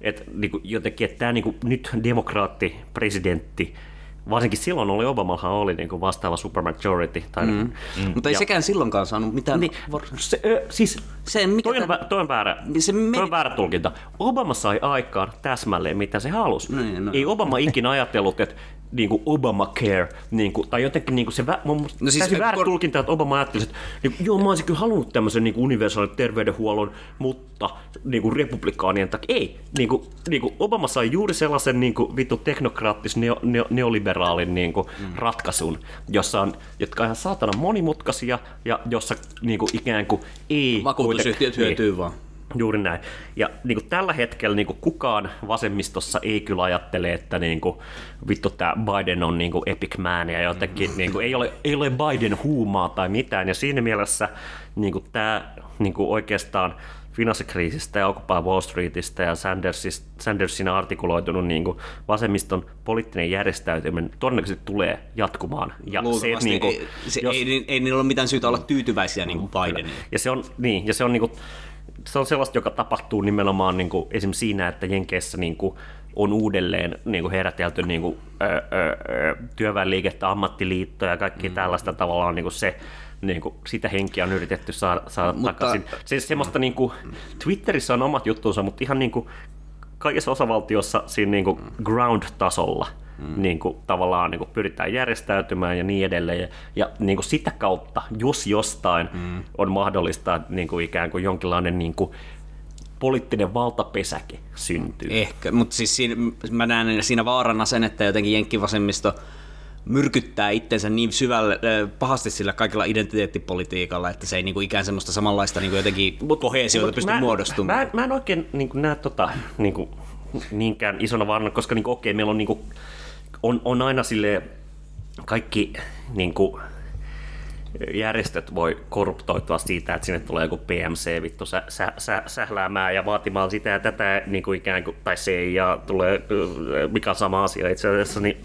et, niinku, jotenkin, että tämä niinku, nyt demokraatti presidentti, varsinkin silloin oli, Obamahan oli niinku vastaava supermajority. Tai, mm. Mm. Mutta ei ja, sekään silloinkaan saanut mitään. Niin, se, ö, siis, se, mikä toi, tämän, on, toi, on väärä, se meni... toi on väärä tulkinta. Obama sai aikaan täsmälleen, mitä se halusi. No, no. Ei Obama ikinä ajatellut, että niinku Obamacare, niinku, tai jotenkin niinku se vä, mun, no siis, väärä kor... tulkinta, että Obama ajatteli, että niinku, joo, mä olisin kyllä halunnut tämmöisen niinku universaalin terveydenhuollon, mutta niinku republikaanien takia ei. Niinku, niinku Obama sai juuri sellaisen niinku, vittu teknokraattis neo, neo, neoliberaalin niinku, mm. ratkaisun, jossa on, jotka on ihan saatana monimutkaisia, ja jossa niinku, ikään kuin ei... Vakuutusyhtiöt hyötyy vaan. Juuri näin. Ja niin kuin tällä hetkellä niin kuin kukaan vasemmistossa ei kyllä ajattele, että niin kuin, vittu tämä Biden on niin kuin epic man ja jotenkin niin kuin, ei ole, ei ole Biden-huumaa tai mitään. Ja siinä mielessä niin kuin tämä niin kuin oikeastaan finanssikriisistä ja Occupy Wall Streetistä ja Sandersista, Sandersin artikuloitunut niin kuin vasemmiston poliittinen järjestäytyminen todennäköisesti tulee jatkumaan. Ja se, niin kuin, ei, se, jos... ei, ei niillä ole mitään syytä olla tyytyväisiä niin kuin Bideniin. Ja se on, niin, ja se on niin kuin, se on sellaista, joka tapahtuu nimenomaan niin kuin, esimerkiksi siinä, että Jenkeissä niin kuin, on uudelleen niin kuin herätelty niin kuin, ö, ö, työväenliikettä, ammattiliittoja ja kaikki mm. tällaista tavallaan niin kuin se, niin kuin, sitä henkiä on yritetty saada, saada mutta, takaisin. Se, semmoista, niin kuin, Twitterissä on omat juttunsa, mutta ihan niin kuin, kaikessa osavaltiossa siinä niin kuin, ground-tasolla mm. niin kuin, tavallaan niin kuin, pyritään järjestäytymään ja niin edelleen. Ja, ja niin kuin, sitä kautta, jos jostain mm. on mahdollista, että niin kuin, ikään kuin jonkinlainen niin kuin, poliittinen valtapesäke syntyy. Ehkä, mutta siis siinä, mä näen siinä vaarana sen, että jotenkin jenkkivasemmisto myrkyttää itsensä niin syvälle, pahasti sillä kaikilla identiteettipolitiikalla, että se ei niinku ikään semmoista samanlaista niinku jotenkin koheesioita pysty mä, muodostumaan. Mä, mä, mä en oikein niinku näe tota, niinku, niinkään isona vaarana, koska niinku, okei, meillä on, niinku, on, on aina sille kaikki niinku, järjestöt voi korruptoitua siitä, että sinne tulee joku P M C vittu sä, sä, sä, sähläämään ja vaatimaan sitä ja tätä, niinku, ikään kuin, tai se ja tulee mikä sama asia itse asiassa, niin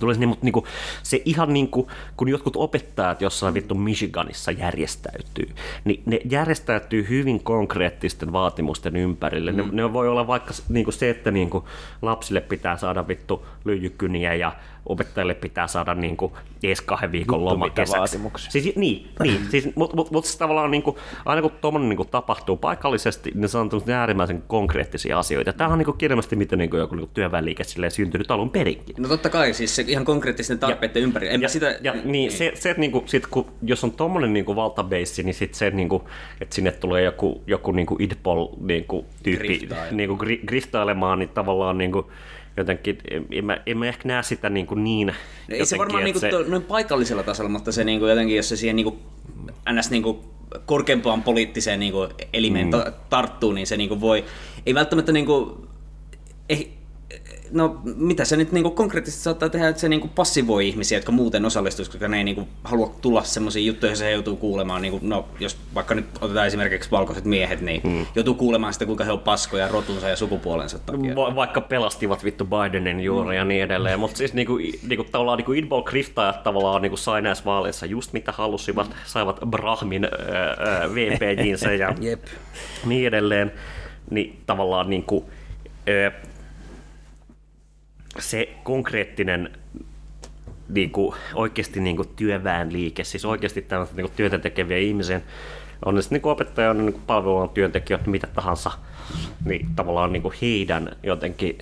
tulisi, mutta niinku, se ihan niin kuin, kun jotkut opettajat jossain vittu Michiganissa järjestäytyy, niin ne järjestäytyy hyvin konkreettisten vaatimusten ympärille. Mm. Ne, ne voi olla vaikka niinku se, että niinku lapsille pitää saada vittu lyijykyniä ja opettajille pitää saada niinku edes kahden viikon loma kesäksi. Siis, niin, niin. Siis, mutta mut, mut, siis tavallaan niinku, aina kun tuommoinen niinku tapahtuu paikallisesti, ne on äärimmäisen konkreettisia asioita. Tämähän on niinku kirjallisesti, miten niinku joku niinku työväenliike syntynyt alun perinkin. No totta kai, siis se ihan konkreettisten tarpeiden ympärillä. Ja, sitä... ja niin, se, se että niinku, sit, kun, jos on tuommoinen niinku valtabeissi, niin sit se, niinku, että sinne tulee joku, joku niinku idpol-tyyppi niinku, niinku, gri, griftailemaan, niin tavallaan... Niinku, jotenkin, en mä, en mä ehkä näe sitä niin, kuin niin no ei jotenkin, se varmaan niin se... noin paikallisella tasolla, mutta se niin kuin jotenkin, jos se siihen niin kuin, ns. Niin kuin korkeampaan poliittiseen niin kuin elimeen mm. tarttuu, niin se niin kuin voi, ei välttämättä niin kuin, ei, no mitä se nyt niin kuin konkreettisesti saattaa tehdä, että se niin kuin passivoi ihmisiä, jotka muuten osallistuisivat, koska ne ei niin kuin halua tulla semmoisiin juttuihin, joissa he joutuu kuulemaan, niin kuin, no jos vaikka nyt otetaan esimerkiksi valkoiset miehet, niin mm. joutuu kuulemaan sitä, kuinka he on paskoja rotunsa ja sukupuolensa takia. Va- vaikka pelastivat vittu Bidenin juuri mm. ja niin edelleen, mutta siis niin kuin, niin kuin, tavallaan niin idbol-kriftajat tavallaan niin kuin sai näissä vaaleissa just mitä halusivat, saivat Brahmin äh, äh, V P J:nsä ja yep. niin edelleen, niin tavallaan niin kuin, äh, se konkreettinen niinku, oikeasti niinku, työväenliike, siis oikeasti tämmöistä niinku, työtä tekeviä ihmisiä, on ne sitten niinku, opettajia, on ne niinku, palvelualan työntekijöitä, mitä tahansa, niin tavallaan niinku, heidän jotenkin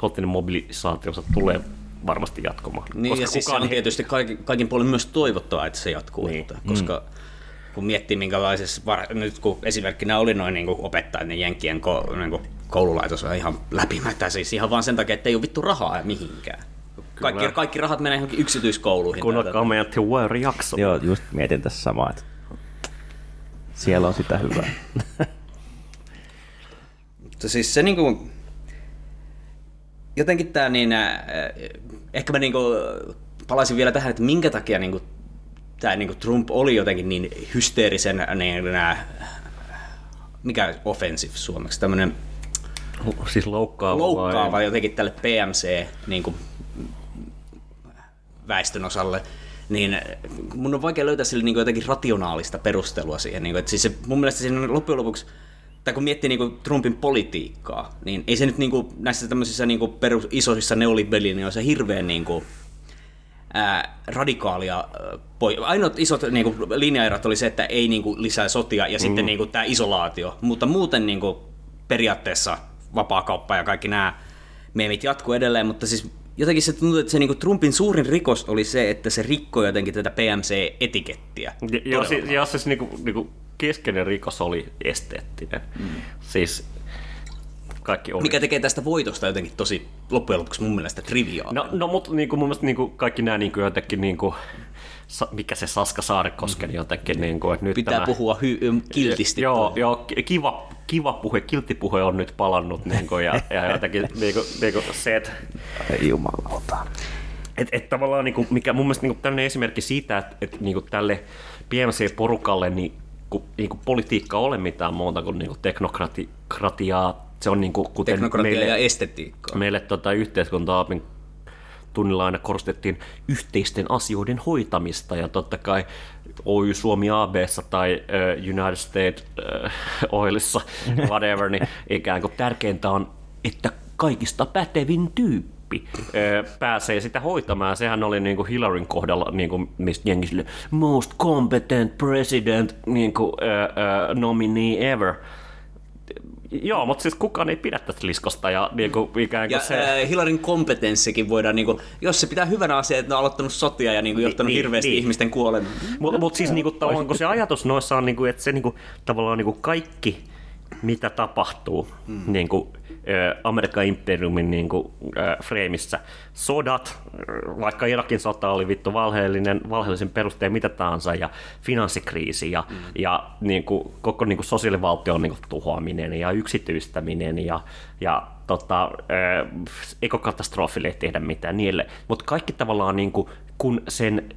poliittinen mobilisaationsa tulee varmasti jatkumaan. Niin, koska ja siis se on he... tietysti kaikin, kaikin puolin myös toivottavaa, että se jatkuu, niin. Että, koska mm. kun miettii minkälaisessa, nyt kun esimerkkinä oli noin niin opettajat, niin Jenkkien niin koululaitos on ihan läpimätä, siis ihan vaan sen takia, että ei ole vittu rahaa mihinkään. Kaikki, kaikki rahat menee johonkin yksityiskouluihin. Kun alkaa meidän The Wire-jakso. Joo, just mietin tässä samaa, että siellä on sitä hyvää. Mutta siis se niin kuin, jotenkin tämä niin, äh, ehkä mä niin kuin palaisin vielä tähän, että minkä takia niin kuin tämä niin kuin Trump oli jotenkin niin hysteerisen, niin, äh, mikä offensive suomeksi, tämmöinen siis loukkaava, loukkaava vai jotenkin tälle P M C niin kuin väestön osalle, niin mun on vaikea löytää sille niin kuin jotenkin rationaalista perustelua siihen. Niin kuin, että siis se, mun mielestä siinä loppujen lopuksi, tai kun miettii niin kuin Trumpin politiikkaa, niin ei se nyt niin kuin näissä tämmöisissä niin kuin perus, isoissa neoliberalioissa hirveän niin kuin, ää, radikaalia. Poi- Ainoat isot niin kuin linjaerot oli se, että ei niin kuin lisää sotia ja mm. sitten niin kuin tämä isolaatio, mutta muuten niin kuin periaatteessa vapaakauppa ja kaikki nämä meemit jatkuu edelleen, mutta siis jotenkin se tuntuu, että se niin kuin Trumpin suurin rikos oli se, että se rikkoi jotenkin tätä P M C-etikettiä. Joo, siis, ja siis niin kuin, niin kuin keskeinen rikos oli esteettinen. Mm. Siis kaikki oli. Mikä tekee tästä voitosta jotenkin tosi loppujen lopuksi mun mielestä triviaa. No, no mutta niin kuin, mun mielestä niin kuin kaikki nämä niin kuin jotenkin, niin kuin, mikä se Saska Saarikoski mm. jotenkin. Niin kuin, että nyt pitää tämä puhua hy- kiltisti. Joo, joo kiva, kiva puhe, kiltti puhe on nyt palannut niin kuin, ja, ja jotenkin niin kuin, niin kuin se, että jumalauta. Et, et tavallaan niin kuin, mikä, mun mielestä niin kuin, tämmöinen esimerkki siitä, että et, niin kuin, tälle P M C-porukalle niin Ku, niinku politiikka ole mitään muuta kuin niinku teknokratiaa. Se on niinku kuten teknokratia meille, ja estetiikkaa. Meille tota yhteiskunta-aapin tunnilla aina korostettiin yhteisten asioiden hoitamista ja totta kai Oy Suomi A B:ssa tai uh, United States uh, Oilissa whatever niin ikään kuin tärkeintä on, että kaikista pätevin tyyppi pääsee sitä hoitamaan. Sehän oli niin kuin Hillaryn kohdalla, niin kuin, mistä jengi sille, most competent president niin kuin, uh, uh, nominee ever. Joo, mutta siis kukaan ei pidä tästä liskosta. Ja, niin kuin, ikään kuin ja se Hillaryn kompetenssikin voidaan, niin kuin, jos se pitää hyvänä asiaa, että ne on aloittanut sotia ja niin kuin, johtanut niin, hirveästi niin ihmisten kuolemaan. Mutta mut siis niin kuin, tavallaan kun se ajatus noissa on, niin kuin, että se niin kuin, tavallaan niin kuin kaikki, mitä tapahtuu, hmm. niin kuin, Amerikan imperiumin niin kuin, äh, freimissä. Sodat, vaikka Irakin sota oli vittu valheellinen, valheellisen perusteen mitä tahansa, ja finanssikriisi, ja, mm. ja niin kuin, koko niin kuin sosiaalivaltion niin kuin tuhoaminen ja yksityistäminen, ja, ja tota, äh, ekokatastrofille ei tehdä mitään niille. Mutta kaikki tavallaan, niin kuin, kun, sen,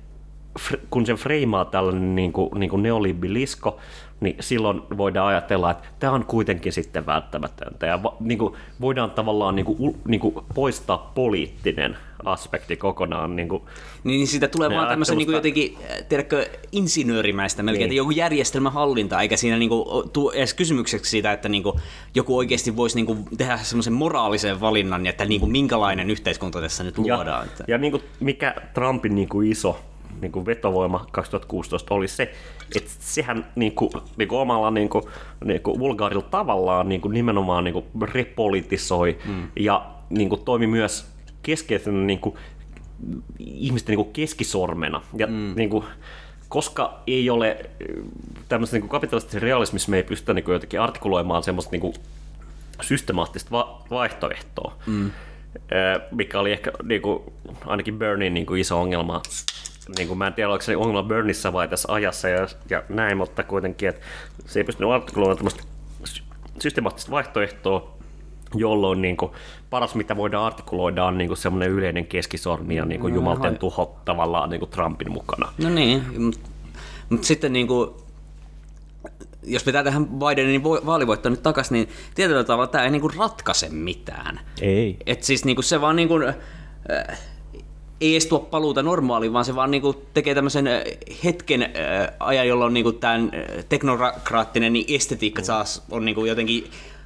kun sen freimaa tällainen niin kuin, niin kuin neoliberalisko, niin silloin voidaan ajatella, että tämä on kuitenkin sitten välttämätöntä. Ja va, niin kuin voidaan tavallaan niin kuin, niin kuin poistaa poliittinen aspekti kokonaan. Niin, kuin, niin siitä tulee vaan tämmöisen niin jotenkin, tiedätkö, insinöörimäistä melkein, niin, että joku järjestelmähallinta, eikä siinä niin kuin tule edes kysymykseksi siitä, että niin kuin joku oikeasti voisi niin kuin tehdä semmoisen moraalisen valinnan, että niin kuin minkälainen yhteiskunta tässä nyt luodaan. Ja, ja niin kuin mikä Trumpin niin kuin iso niin kuin vetovoima kaksituhattakuusitoista oli se, että sehän niin kuin, niin kuin omalla niin kuin, niin kuin vulgaarilla tavallaan niin kuin nimenomaan niin kuin repolitisoi mm. ja niin kuin toimi myös keskeisenä niin kuin ihmisten niin kuin keskisormena. Ja, mm. niin kuin, koska ei ole tämmöistä niin kuin kapitalistisen realismissa, me ei pystytä niin kuin jotenkin artikuloimaan semmoista niin kuin systemaattista va- vaihtoehtoa, mm. mikä oli ehkä niin kuin, ainakin Bernie niin kuin iso ongelma. Niin kuin mä en tiedä, oliko se ongelma Bernissä vai tässä ajassa ja, ja näin, mutta kuitenkin, että se ei pystynyt artikuloimaan tämmöistä systemaattista vaihtoehtoa, jolloin niin kuin paras, mitä voidaan artikuloida, on niin kuin semmoinen yleinen keskisormi ja niin kuin no, jumalten hoi. tuho tavallaan niin kuin Trumpin mukana. No niin, mutta mut sitten niin kuin, jos pitää tähän Bidenin vaalivoittoon nyt takaisin, niin tietyllä tavalla tämä ei niin kuin ratkaise mitään. Ei. Että siis niin kuin se vaan niin kuin Äh, ei edes tuo paluuta normaaliin, vaan se vaan niinku tekee tämmöisen hetken ajan, jolloin niinku tämän teknokraattinen niin estetiikka taas on niinku jotenkin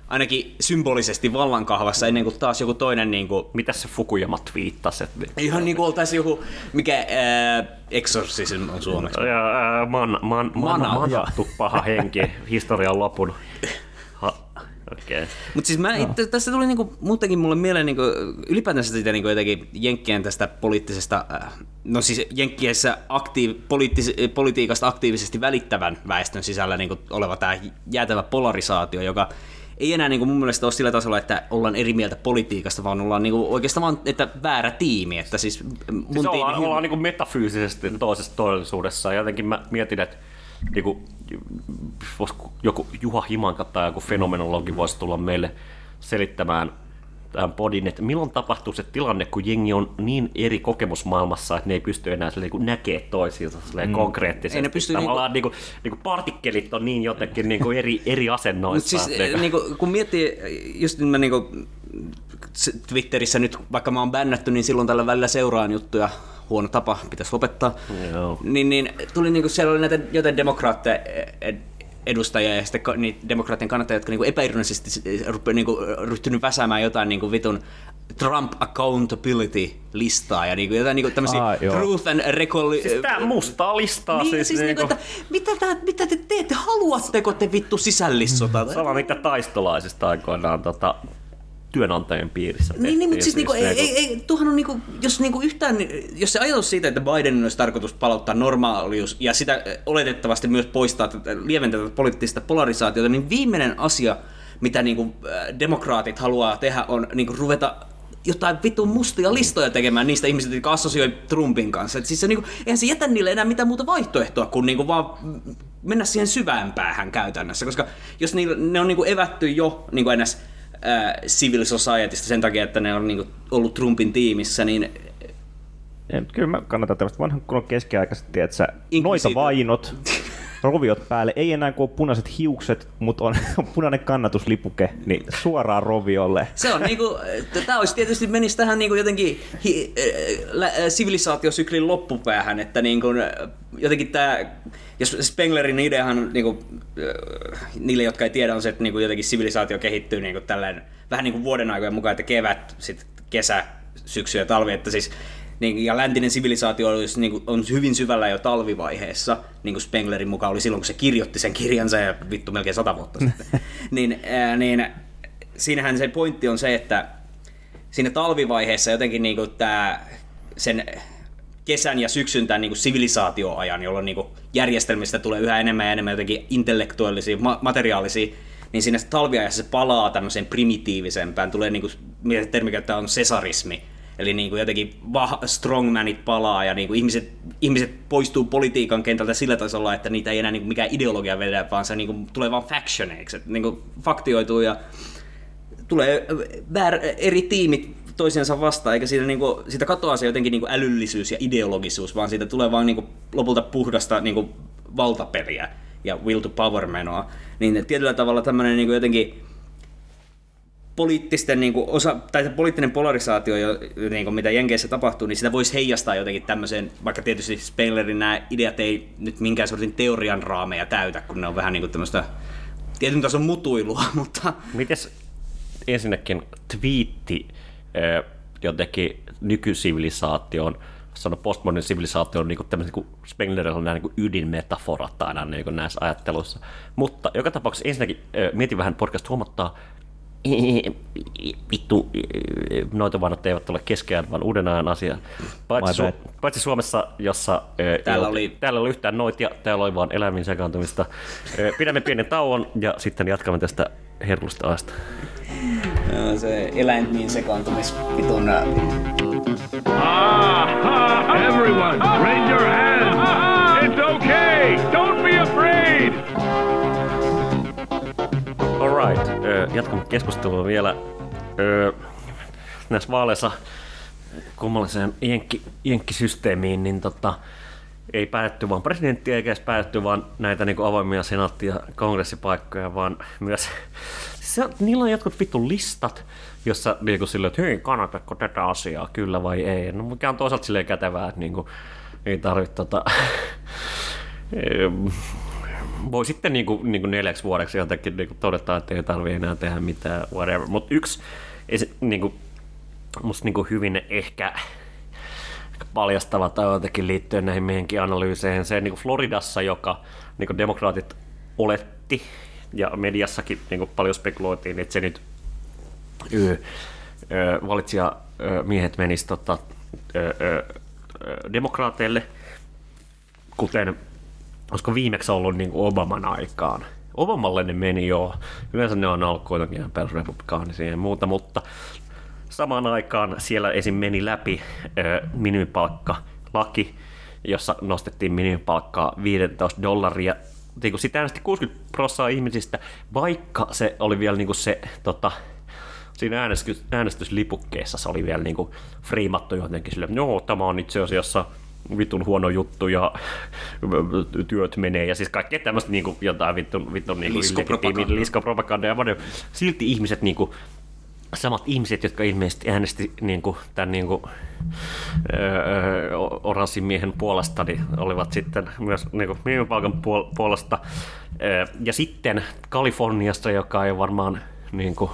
ainakin symbolisesti vallankahvassa, ennen kuin taas joku toinen niinku mitäs se Fukuyama twiittasi? Ihan niinku oltaisiin joku, mikä äh, exorcism on suomeksi. Ja, äh, man, man, man, man, manattu paha henki historian lopun. Ha, Okay. Mutta siis mä, no. it, tässä tuli niinku, muutenkin mulle mieleen niinku, ylipäätänsä sitä niinku jotenkin jenkkien tästä poliittisesta, no siis jenkkiessä aktiiv, poliittis- politiikasta aktiivisesti välittävän väestön sisällä niinku oleva tämä jäätävä polarisaatio, joka ei enää niinku mun mielestä ole sillä tasolla, että ollaan eri mieltä politiikasta, vaan ollaan niinku oikeastaan vaan, että väärä tiimi. Että siis mun siis ollaan tiimi... ollaan niinku metafyysisesti toisessa todellisuudessa. Jotenkin mä mietin, että niinku, joku Juha Himanka tai joku fenomenologi voisi tulla meille selittämään tämän podin, että milloin tapahtuu se tilanne, kun jengi on niin eri kokemusmaailmassa, että ne ei pysty enää niin kuin näkemään toisiinsa mm. konkreettisesti. Pysty tavallaan niin kuin... Niin kuin, niin kuin partikkelit on niin jotenkin niin kuin eri, eri asennoissa. Siis, niin kuin, kun miettii, just niin mä niin kuin Twitterissä nyt, vaikka mä oon bännätty, niin silloin tällä välillä seuraan juttuja, huono tapa, pitäisi lopettaa, no. niin, niin tuli niin kuin siellä oli näitä jotain demokraatteja, edustajia ja sitten niitä demokraattien kannattajia, jotka niinku epäironisesti niinku ryhtynyt väsäämään jotain niinku vitun Trump accountability-listaa ja niinku jotain niinku tämmöisiä ah, truth and recall... Siis tää mustaa listaa niin, siis. siis niinku, että mitä, tää, mitä te teette? Haluatteko te vittu sisällissota? Sama mitä taistolaisista aikoinaan tota... työnantajien piirissä. Niin, niin mutta siis, siis niinku, ei, ei, tuohan on niinku, jos niinku yhtään, jos se ajatus siitä, että Bidenin olisi tarkoitus palauttaa normaalius ja sitä oletettavasti myös poistaa, lieventää poliittista polarisaatiota, niin viimeinen asia, mitä niinku demokraatit haluaa tehdä, on niinku ruveta jotain vitun mustia listoja tekemään niistä ihmisistä, jotka assosioi Trumpin kanssa. Et siis se niinku, eihän se jätä niille enää mitään muuta vaihtoehtoa kuin niinku vaan mennä siihen syvään päähän käytännössä, koska jos niille, ne on niinku evätty jo niinku enää civil societysta sen takia, että ne on niinku ollut Trumpin tiimissä, niin... Ja, kyllä mä kannatan tämmöistä vanhan kunnon keskiaikaisesti, että sä noita vainot, roviot päälle, ei enää kun punaiset hiukset, mutta on, on punainen kannatuslipuke, niin suoraan roviolle. Se on niinku, tää olisi tietysti menisi tähän niinku jotenkin hi, lä, sivilisaatiosyklin loppupäähän, että niinku jotenkin tää... Ja Spenglerin ideahan niinku, niille, jotka ei tiedä, on se, että niinku jotenkin sivilisaatio kehittyy niinku tälleen, vähän niin kuin vuoden aikojen mukaan, että kevät, sit kesä, syksy ja talvi. Että siis, niin, ja läntinen sivilisaatio olisi, niinku, on hyvin syvällä jo talvivaiheessa, niin kuin Spenglerin mukaan oli silloin, kun se kirjoitti sen kirjansa ja vittu melkein sata vuotta sitten. niin, ää, niin, siinähän se pointti on se, että siinä talvivaiheessa jotenkin niinku tää, sen... kesän ja syksyn tämän niin kuin sivilisaatioajan, jolloin niin kuin järjestelmistä tulee yhä enemmän ja enemmän jotenkin intellektuellisia, ma- materiaalisia, niin siinä talviajassa se palaa tämmöiseen primitiivisempään. Tulee niin kuin, mitä termi käyttää on sesarismi, eli niin kuin jotenkin vah- strongmanit palaa ja niin kuin ihmiset, ihmiset poistuu politiikan kentältä sillä tasolla, että niitä ei enää niin kuin mikään ideologia vedä, vaan se niin kuin tulee vaan factioneiksi, että niin kuin faktioituu ja tulee väär- eri tiimit toisiansa vastaan, eikä siitä, niinku, siitä katoaa se jotenkin niinku älyllisyys ja ideologisuus, vaan siitä tulee vaan niinku lopulta puhdasta niinku valtapeliä ja will to power menoa. Niin tietyllä tavalla tämmöinen niinku jotenkin poliittisten niinku osa, tai poliittinen polarisaatio, niinku mitä Jenkeissä tapahtuu, niin sitä voisi heijastaa jotenkin tämmöiseen, vaikka tietysti Spenglerin nämä ideat ei nyt minkään sortin teorian raameja täytä, kun ne on vähän niinku tämmöistä tietyn tason mutuilua, mutta... Mites ensinnäkin twiitti jotenkin nykysivilisaation, sano postmodernin sivilisaation, niin tämmöisen niin Spenglerillä on nämä niin ydinmetaforat aina niin näissä ajatteluissa. Mutta joka tapauksessa ensinnäkin, mietin vähän podcast huomattaa, vittu, noita vanhat eivät ole keskeään, vaan uuden ajan asia. Paitsi, Su- paitsi Suomessa, jossa täällä ei oli... täällä oli yhtään noitia, täällä oli vaan eläimiin sekaantumista. Pidämme pienen tauon ja sitten jatkamme tästä herkullisesta ajasta. No, se eläintiin sekaantumispituna. Ah, ah, everyone, raise your hands. It's okay. Don't be afraid. All right. Jatkamme keskustelua vielä näissä vaaleissa kummalliseen jenkki, jenkkisysteemiin, niin tota, ei päätetty vaan presidenttiä, eikä edes päätetty vaan näitä niin kuin avoimia senaatti- ja kongressipaikkoja, vaan myös... Se, niillä on jotkut vittu listat, jossa niinku silleen, että hei, kannatatko tätä asiaa, kyllä vai ei. No, mikä on toisaalta silleen kätevää, että niinku, ei tarvitse... Tota, voi sitten niinku, niinku neljäksi vuodeksi jotenkin niinku todeta, että ei tarvitse enää tehdä mitään, whatever. Mutta yksi niinku, musta niinku hyvin ehkä paljastava tai jotenkin liittyen näihin meidänkin analyyseihin, se niinku Floridassa, joka niinku demokraatit oletti, ja mediassakin niin paljon spekuloitiin, että se nyt öö, valitsijamiehet menisivät tota, öö, öö, demokraateille, kuten olisiko viimeksi ollut niin Obaman aikaan. Obamalle ne meni joo, yleensä ne on ollut kuitenkin ihan perusrepublikaanisia ja muuta, mutta samaan aikaan siellä esim. Meni läpi öö, minimipalkkalaki, jossa nostettiin minimipalkkaa viisitoista dollaria. Sitä äänesti kuusikymmentä prosenttia ihmisistä, vaikka se oli vielä niinku se, tota, siinä äänestys, äänestyslipukkeessa se oli vielä niinku friimattu jotenkin silleen, joo, tämä on itse asiassa vitun huono juttu ja työt menee ja siis kaikkea tämmöistä niinku, jotain vitun, vitun niinku liskopropaganda ja paljon. Silti ihmiset niinku, samat ihmiset, jotka ilmeisesti äänesti niin kuin, tämän niin kuin, öö, oranssin miehen puolesta, niin olivat sitten myös niin kuin, minimipalkan puol- puolesta. Öö, ja sitten Kaliforniassa, joka ei varmaan niin kuin,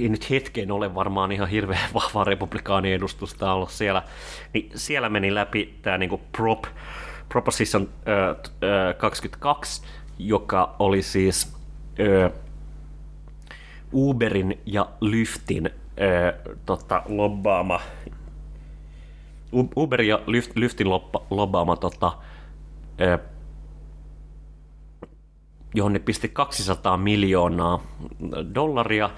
ei nyt hetkeen ole varmaan ihan hirveän vahvaa republikaanien edustusta ollut siellä, niin siellä meni läpi tämä niin kuin prop, Proposition öö, kaksikymmentäkaksi, joka oli siis... Öö, Uberin ja Lyftin öö, tota, lobbaama Uber ja Lyft, Lyftin lobba, lobbaama tota, öö, johon ne pisti kaksisataa miljoonaa dollaria,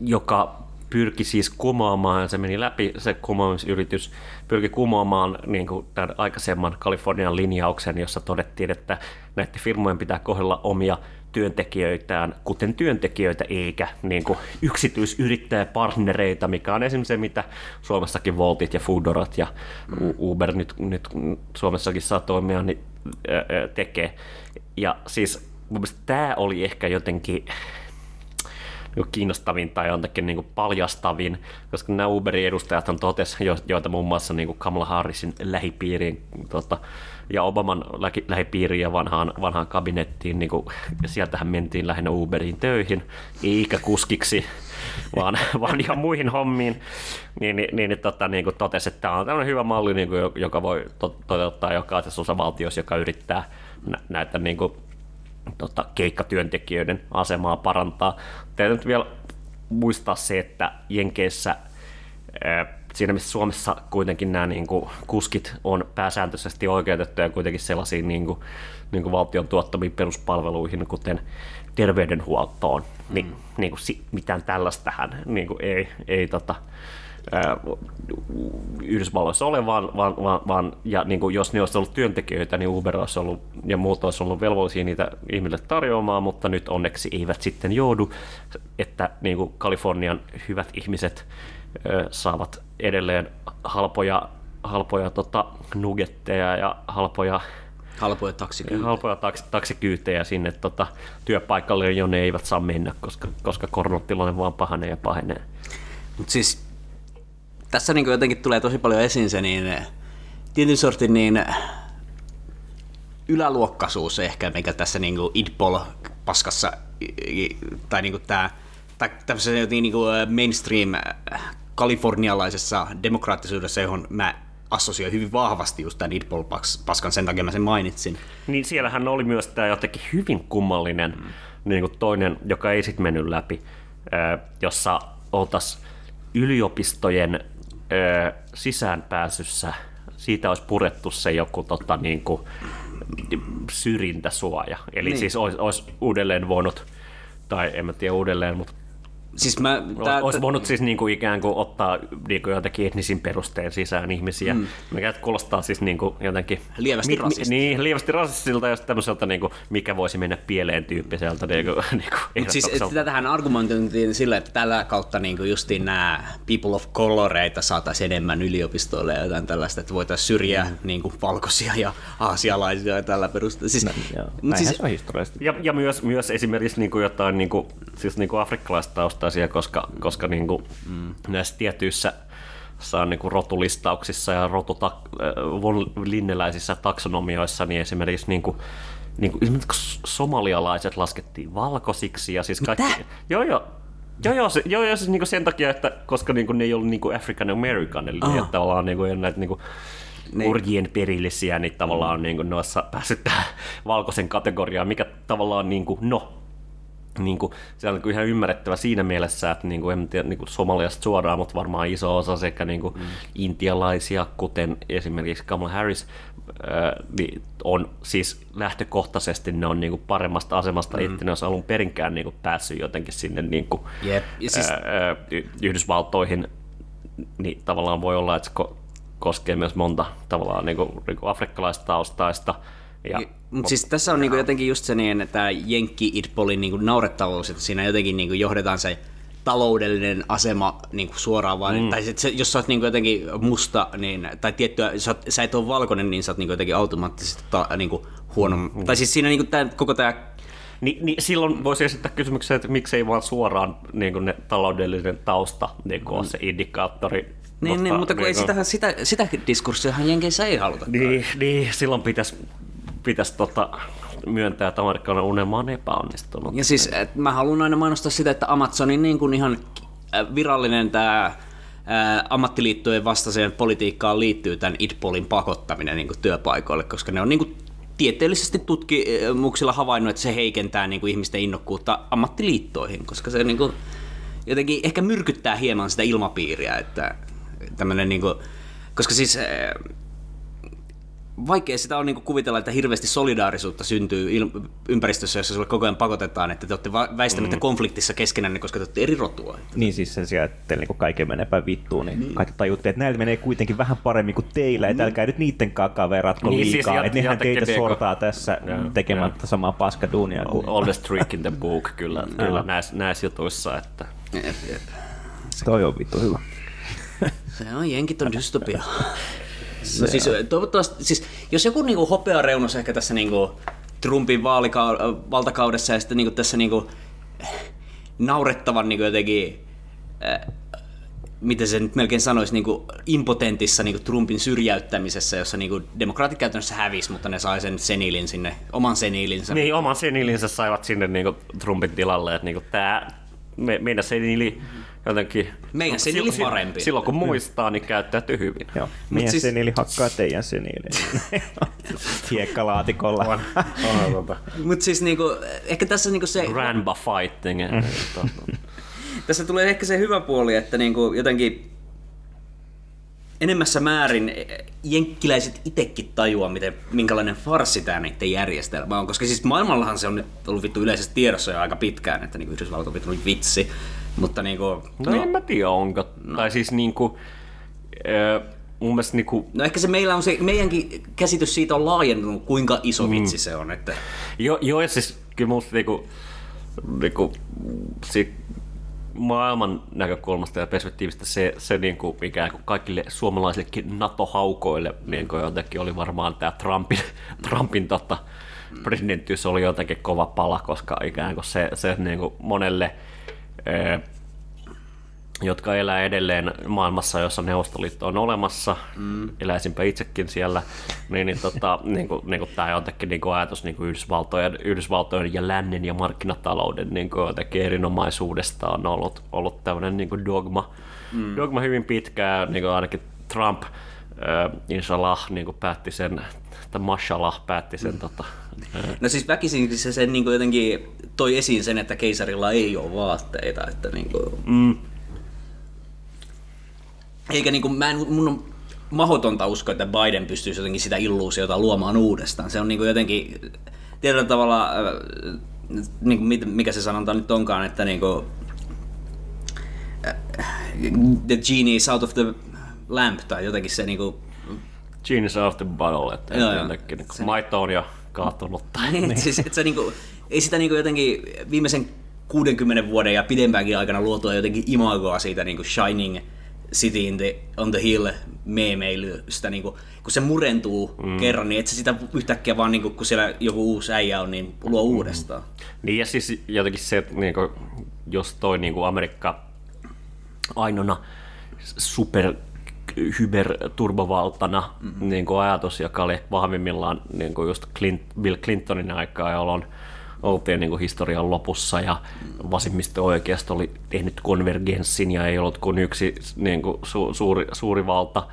joka pyrki siis kumoamaan, se meni läpi, se kumoamisyritys pyrki kumoamaan niin kuin tämän aikaisemman Kalifornian linjauksen, jossa todettiin, että näiden firmojen pitää kohdella omia työntekijöitään, kuten työntekijöitä eikä niin kuin yksityisyrittäjäpartnereita, mikä on esimerkiksi se, mitä Suomessakin Voltit ja Foodorat ja Uber nyt, nyt Suomessakin saa toimia, niin tekee. Ja siis mun mielestä tämä oli ehkä jotenkin kiinnostavin tai jotenkin niin kuin paljastavin, koska nämä Uberin edustajat on totes, joita muun muassa niin kuin Kamala Harrisin lähipiiriin tota, ja Obaman lähipiiriin ja vanhaan, vanhaan kabinettiin, niin kuin, sieltähän mentiin lähinnä Uberiin töihin, eikä kuskiksi, vaan, vaan ihan muihin hommiin, niin, niin, niin, tota, niin kuin totesi, että tämä on tämmöinen hyvä malli, niin kuin, joka voi to- toteuttaa jokaisessa osavaltiossa, joka yrittää nä- näitä niin kuin, Tota, keikkatyöntekijöiden asemaa parantaa. Täytyy nyt vielä muistaa se, että Jenkeissä, siinä missä Suomessa kuitenkin nämä niin kuin, kuskit on pääsääntöisesti oikeutettuja kuitenkin sellaisiin niin kuin, niin kuin valtion tuottamiin peruspalveluihin, kuten terveydenhuoltoon, mm. niin, niin kuin, mitään tällaistähän niin kuin, ei, ei tota, Yhdysvalloissa ole, vaan, vaan, vaan ja niin kuin jos ne olisi ollut työntekijöitä, niin Uber olisi ollut ja muut olisi ollut velvollisia niitä ihmisille tarjoamaan, mutta nyt onneksi eivät sitten joudu, että niin kuin Kalifornian hyvät ihmiset ö, saavat edelleen halpoja, halpoja tota, nuggetteja ja halpoja halpoja taksikyytejä, halpoja taks, taksikyytejä sinne tota, työpaikalle, jonne eivät saa mennä, koska, koska koronatilanne vaan pahenee ja pahenee. Mut siis tässä niin jotenkin tulee tosi paljon esiin se niin, tietyn sortin niin yläluokkaisuus ehkä, mikä tässä niin idpol-paskassa tai, niin tämä, tai tämmöisessä niin mainstream-kalifornialaisessa demokraattisuudessa, johon mä assosioin hyvin vahvasti just tämän idpol-paskan, sen takia mä sen mainitsin. Niin siellähän oli myös tämä jotenkin hyvin kummallinen mm. niin toinen, joka ei sitten mennyt läpi, jossa oltaisiin yliopistojen ö, sisäänpääsyssä, siitä olisi purettu se joku tota, niin kuin, syrjintäsuoja. Eli niin. Siis olisi, olisi uudelleen voinut, tai en mä tiedä uudelleen, mutta siis mä, tää, olisi voinut siis niin kuin ikään kuin ottaa niin kuin jotenkin etnisin perusteen sisään ihmisiä, mm. mikä kuulostaa siis niin kuin jotenkin lievästi rasistilta. Niin, lievästi rasistilta ja tämmöiseltä, niin kuin, mikä voisi mennä pieleen tyyppiseltä. Niin kuin, niin kuin siis tähän argumentointiin sillä, että tällä kautta niin kuin justiin nämä people of coloreita saataisiin enemmän yliopistoille ja jotain tällaista, että voitaisiin syrjiä mm. niin kuin valkoisia ja aasialaisia ja tällä perusteella. Siis, no, joo, siis, ja, ja myös, myös esimerkiksi niin kuin jotain niin kuin, siis niin kuin afrikkalaistaustaa, asia, koska, koska niin kuin mm. näissä tietyissä saa niin kuin rotulistauksissa ja rotutak, linneläisissä taksonomioissa niin esimerkiksi niin kuin, niin kuin, esimerkiksi somalialaiset laskettiin valkoisiksi ja siis kaikki. Mitä? Joo joo. Joo, joo, se, joo, joo siis niin kuin sen takia, että koska niin kuin ne ei ollut niin kuin African American, eli oh. että ollaan niin kuin näitä niin kuin niin. Orjien perillisiä, niin tavallaan on niin kuin noissa päässyt tähän valkoisen kategoriaan, mikä tavallaan niin kuin, no, niin kuin, se on ihan ymmärrettävä siinä mielessä, että niin kuin, en tiedä niin kuin Somaliasta suoraan, mutta varmaan iso osa sekä niin kuin mm. intialaisia, kuten esimerkiksi Kamala Harris, äh, niin on siis lähtökohtaisesti ne on niin kuin paremmasta asemasta, mm. ettei ne olisi alun perinkään niin kuin päässyt jotenkin sinne niin kuin, yep. ja siis... äh, Yhdysvaltoihin, niin tavallaan voi olla, että se koskee myös monta tavallaan niin kuin, niin kuin afrikkalaistaustaista. Ja, mutta siis tässä on niinku jotenkin just se niin, että Jenkki-Idpolin niinku naurettavuus, että siinä jotenkin niinku johdetaan se taloudellinen asema niinku suoraan vaan, mm. tai se, jos sä oot niinku jotenkin musta, niin, tai tiettyä, sä, oot, sä et ole valkoinen, niin sä oot niinku jotenkin automaattisesti ta, niinku huono, mm. tai siis siinä niinku tää, koko tää... Ni, niin silloin voisi esittää kysymyksen, että miksei vaan suoraan niinku ne taloudellinen tausta niinku mm. ole se indikaattori. Niin, mutta, niin, mutta kun niin, ei sitähän, sitä, sitä diskurssiahan Jenkeissä ei haluta. Niin, niin silloin pitäisi... pitäisi tota myöntää, että amerikkalainen unelma on epäonnistunut. Ja siis et mä haluan aina mainostaa sitä, että Amazonin niin kuin ihan virallinen tämä ammattiliittojen vastaiseen politiikkaan liittyy tämän Idpolin pakottaminen niin kuin työpaikoille, koska ne on niin kuin tieteellisesti tutkimuksilla havainnut, että se heikentää niin kuin ihmisten innokkuutta ammattiliittoihin, koska se niin kuin jotenkin ehkä myrkyttää hieman sitä ilmapiiriä, että tämmöinen niin kuin, koska siis vaikea sitä on niinku kuvitella, että hirveästi solidaarisuutta syntyy il- ympäristössä, jossa sulle koko ajan pakotetaan, että te olette väistämättä mm. konfliktissa keskenään, koska te olette eri rotua. Niin siis sen sijaan, että niinku kaiken menee päin vittuun, niin mm. kaikki tajutte, että näillä menee kuitenkin vähän paremmin kuin teillä, että mm. älkää nyt niiden kaveratko niin, liikaa, siis että nehän teitä teko. sortaa tässä yeah, tekemättä yeah. samaa paskaduunia. All, all the trick in the book kyllä, kyllä näissä näis jutuissa. Että... Jep, jep. Toi on vittu hyvä. Se on jenkit on dystopia. No siis, toivottavasti, siis, jos joku niinku hopeareunus ehkä tässä niinku Trumpin vaalika- valtakaudessa ja sitten niinku tässä niinku naurettavan niinku jotenkin, äh, miten se nyt melkein sanoisi, niinku impotentissa niinku Trumpin syrjäyttämisessä, jossa niinku demokraatit käytännössä hävisi, mutta ne sai sen senilin sinne, oman senilinsä. Niin, oman senilinsä saivat sinne niinku Trumpin tilalle, että niinku tää... Me, meidän senili jotenkin... Meidän senili silloin, parempi. Silloin kun muistaa, niin käyttäytyy hyvin. Joo. Meidän siis... senili hakkaa teidän seniliin. Hiekkalaatikolla. On, on, on, on. Mut siis niinku, ehkä tässä niinku se... Grandpa fighting. Tässä tulee ehkä se hyvä puoli, että niinku jotenkin enemmässä määrin jenkkiläiset itsekin tajua, miten, minkälainen farsi tämä niiden järjestelmä on, koska siis maailmallahan se on nyt ollut vittu yleisesti tiedossa jo aika pitkään, että niinku Yhdysvallat on vittu nyt vitsi, mutta niinku... No, no en mä tiedä onko, no. tai siis niinku... Äh, mun mielestä niinku... No ehkä se meillä on se, meidänkin käsitys siitä on laajentunut, kuinka iso vitsi mm. se on, että... Joo, jo, ja siis kyllä musta niinku... niinku si- maailman näkökulmasta ja perspektiivistä se, se niin kuin ikään kuin kaikille suomalaisillekin NATO-haukoille niin kuin jotenkin oli varmaan tämä Trumpin, Trumpin tota, presidenttiys oli jotenkin kova pala, koska ikään kuin se, se niin kuin monelle, eh, jotka elää edelleen maailmassa, jossa Neuvostoliitto on olemassa, mm. eläisinpä itsekin siellä, niin, niin, tota, niin, kuin, niin kuin tämä jotenkin niin kuin ajatus niin kuin Yhdysvaltojen, Yhdysvaltojen ja lännen ja markkinatalouden niin kuin jotenkin erinomaisuudesta on ollut, ollut tämmöinen niin kuin dogma, mm. dogma hyvin pitkään, niin kuin ainakin Trump, äh, inshallah, niin kuin päätti sen, tai mashallah päätti sen. Mm. Tota, äh. No siis väkisin se sen niin kuin jotenkin toi esiin sen, että keisarilla ei ole vaatteita, että niin kuin... Mm. Eikä niin kuin, mä en, mun on mahdotonta uskoa, että Biden pystyisi jotenkin sitä illuusiota luomaan uudestaan. Se on niin kuin jotenkin, tietyllä tavalla, niin kuin, mikä se sanonta nyt onkaan, että niin kuin, the genie is out of the lamp, tai jotenkin se niin kuin... Genie is out of the bottle, että joo, jotenkin niin se... maito on jo kaatunut. Niin, siis, että se, niin kuin, ei sitä niin kuin jotenkin viimeisen kuudenkymmenen vuoden ja pidempäänkin aikana luotua jotenkin imagoa siitä niin kuin shining City in the, on the hill meemeilystä, niin kun se murentuu mm. kerran, niin et se sitä yhtäkkiä vaan, niin kun siellä joku uusi äijä on, niin luo uudestaan. Niin ja siis jotenkin se, että niin kun, jos toi niin kun Amerikka ainona super hyperturbovaltana mm-hmm. niin kun ajatus, joka oli vahvimmillaan niin kun just Clint, Bill Clintonin aikaa, jolloin oltiin niin kuin historian lopussa ja vasemmisto oikeasta oli tehnyt konvergenssin ja ei ollut kuin yksi niin kuin su- suuri, suuri valta.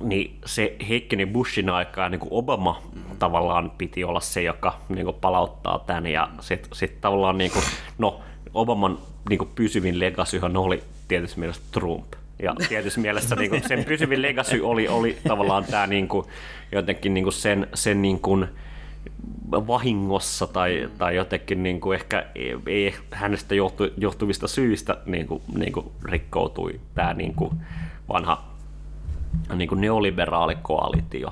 niin se heikkeni Bushin aikaa, niin kuin Obama tavallaan piti olla se, joka niin kuin palauttaa tämän, ja sitten sit tavallaan, niin kuin, no, Obaman niin kuin pysyvin legacyhan oli tietysti mielessä Trump, ja tietysti mielessä niin kuin, sen pysyvin legacy oli, oli tavallaan tämä niin kuin, jotenkin niin kuin sen, sen niin kuin, vahingossa tai, tai jotenkin niin kuin ehkä ei, hänestä johtu, johtuvista syistä niin kuin, niin kuin rikkoutui tämä niin kuin vanha niin kuin neoliberaali koalitio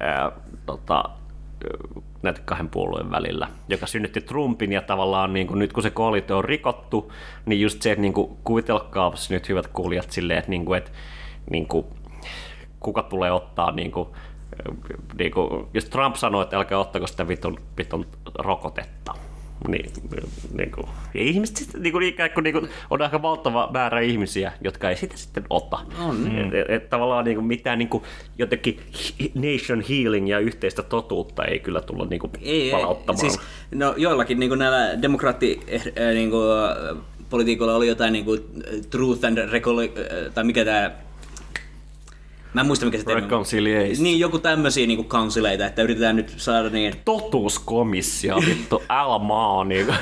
ää, tota, näiden kahden puolueen välillä, joka synnytti Trumpin, ja tavallaan niin kuin nyt kun se koalitio on rikottu, niin just se, että niin kuin, kuvitelkaapas nyt hyvät kuulijat silleen, että, niin kuin, että niin kuin, kuka tulee ottaa niin kuin, niin kuin, jos Trump sanoo, että älkää ottako sitä vitun, vitun rokotetta, niin, niin kuin, ja ihmiset sitten, niin kuin, ikään kuin, niin kuin, on aika valtava määrä ihmisiä, jotka ei sitä sitten ota. Mm. Et, et, et, tavallaan niin kuin, mitään niin kuin, jotenkin nation healing ja yhteistä totuutta ei kyllä tulla niin kuin, ei, palauttamaan. Ei, siis, no, joillakin niin kuin näillä demokraatti... Äh, niin kuin, politiikoilla oli jotain niin kuin, truth and reconciliation, tai mikä tämä... Mä en muista, mikä se teemme. Niin, joku tämmöisiä niinku kansileita, että yritetään nyt saada niin... Totuuskomissio, vittu, älä maa, niinku.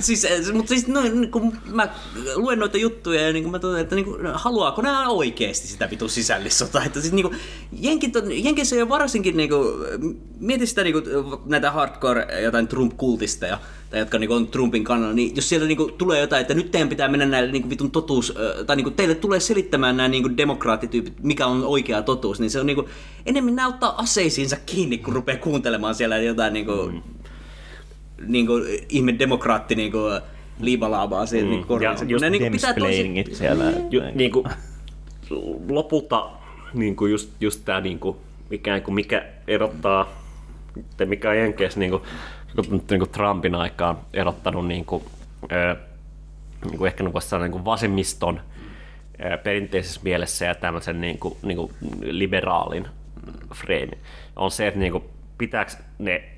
Siis, mutta siis, no, kun mä luen noita juttuja, ja niin mä totean, että niin, haluaako nämä oikeasti sitä vitun sisällissota? Että siis niinku, Jenkeissä jo varsinkin niinku, mieti sitä niinku, näitä hardcore jotain Trump-kultisteja, tai jotka niinku on Trumpin kannalla, niin jos siellä niinku tulee jotain, että nyt teidän pitää mennä näille niinku vitun totuus, tai niinku teille tulee selittämään nämä niinku demokraattityypit, mikä on oikea totuus, niin se on niinku enemmän näyttää aseisiinsa kiinni, kun rupeaa kuuntelemaan siellä jotain niinku, mm. niinku ihme demokraatti niinku liibalaabaa siitä mm. niinku korvissa. Ja niinku pitää toisin... siellä. Ju, niinku, lopulta niinku just, just tää niinku, ikään kuin mikä erottaa, te mikä on Jenkeissä niinku, niinku Trumpin aikaan erottanut niinku, ö, niinku ehkä voisi sanoa niinku vasemmiston perinteisessä mielessä ja tämmöisen niinku, niinku liberaalin freemin on se, että niinku, pitääkö ne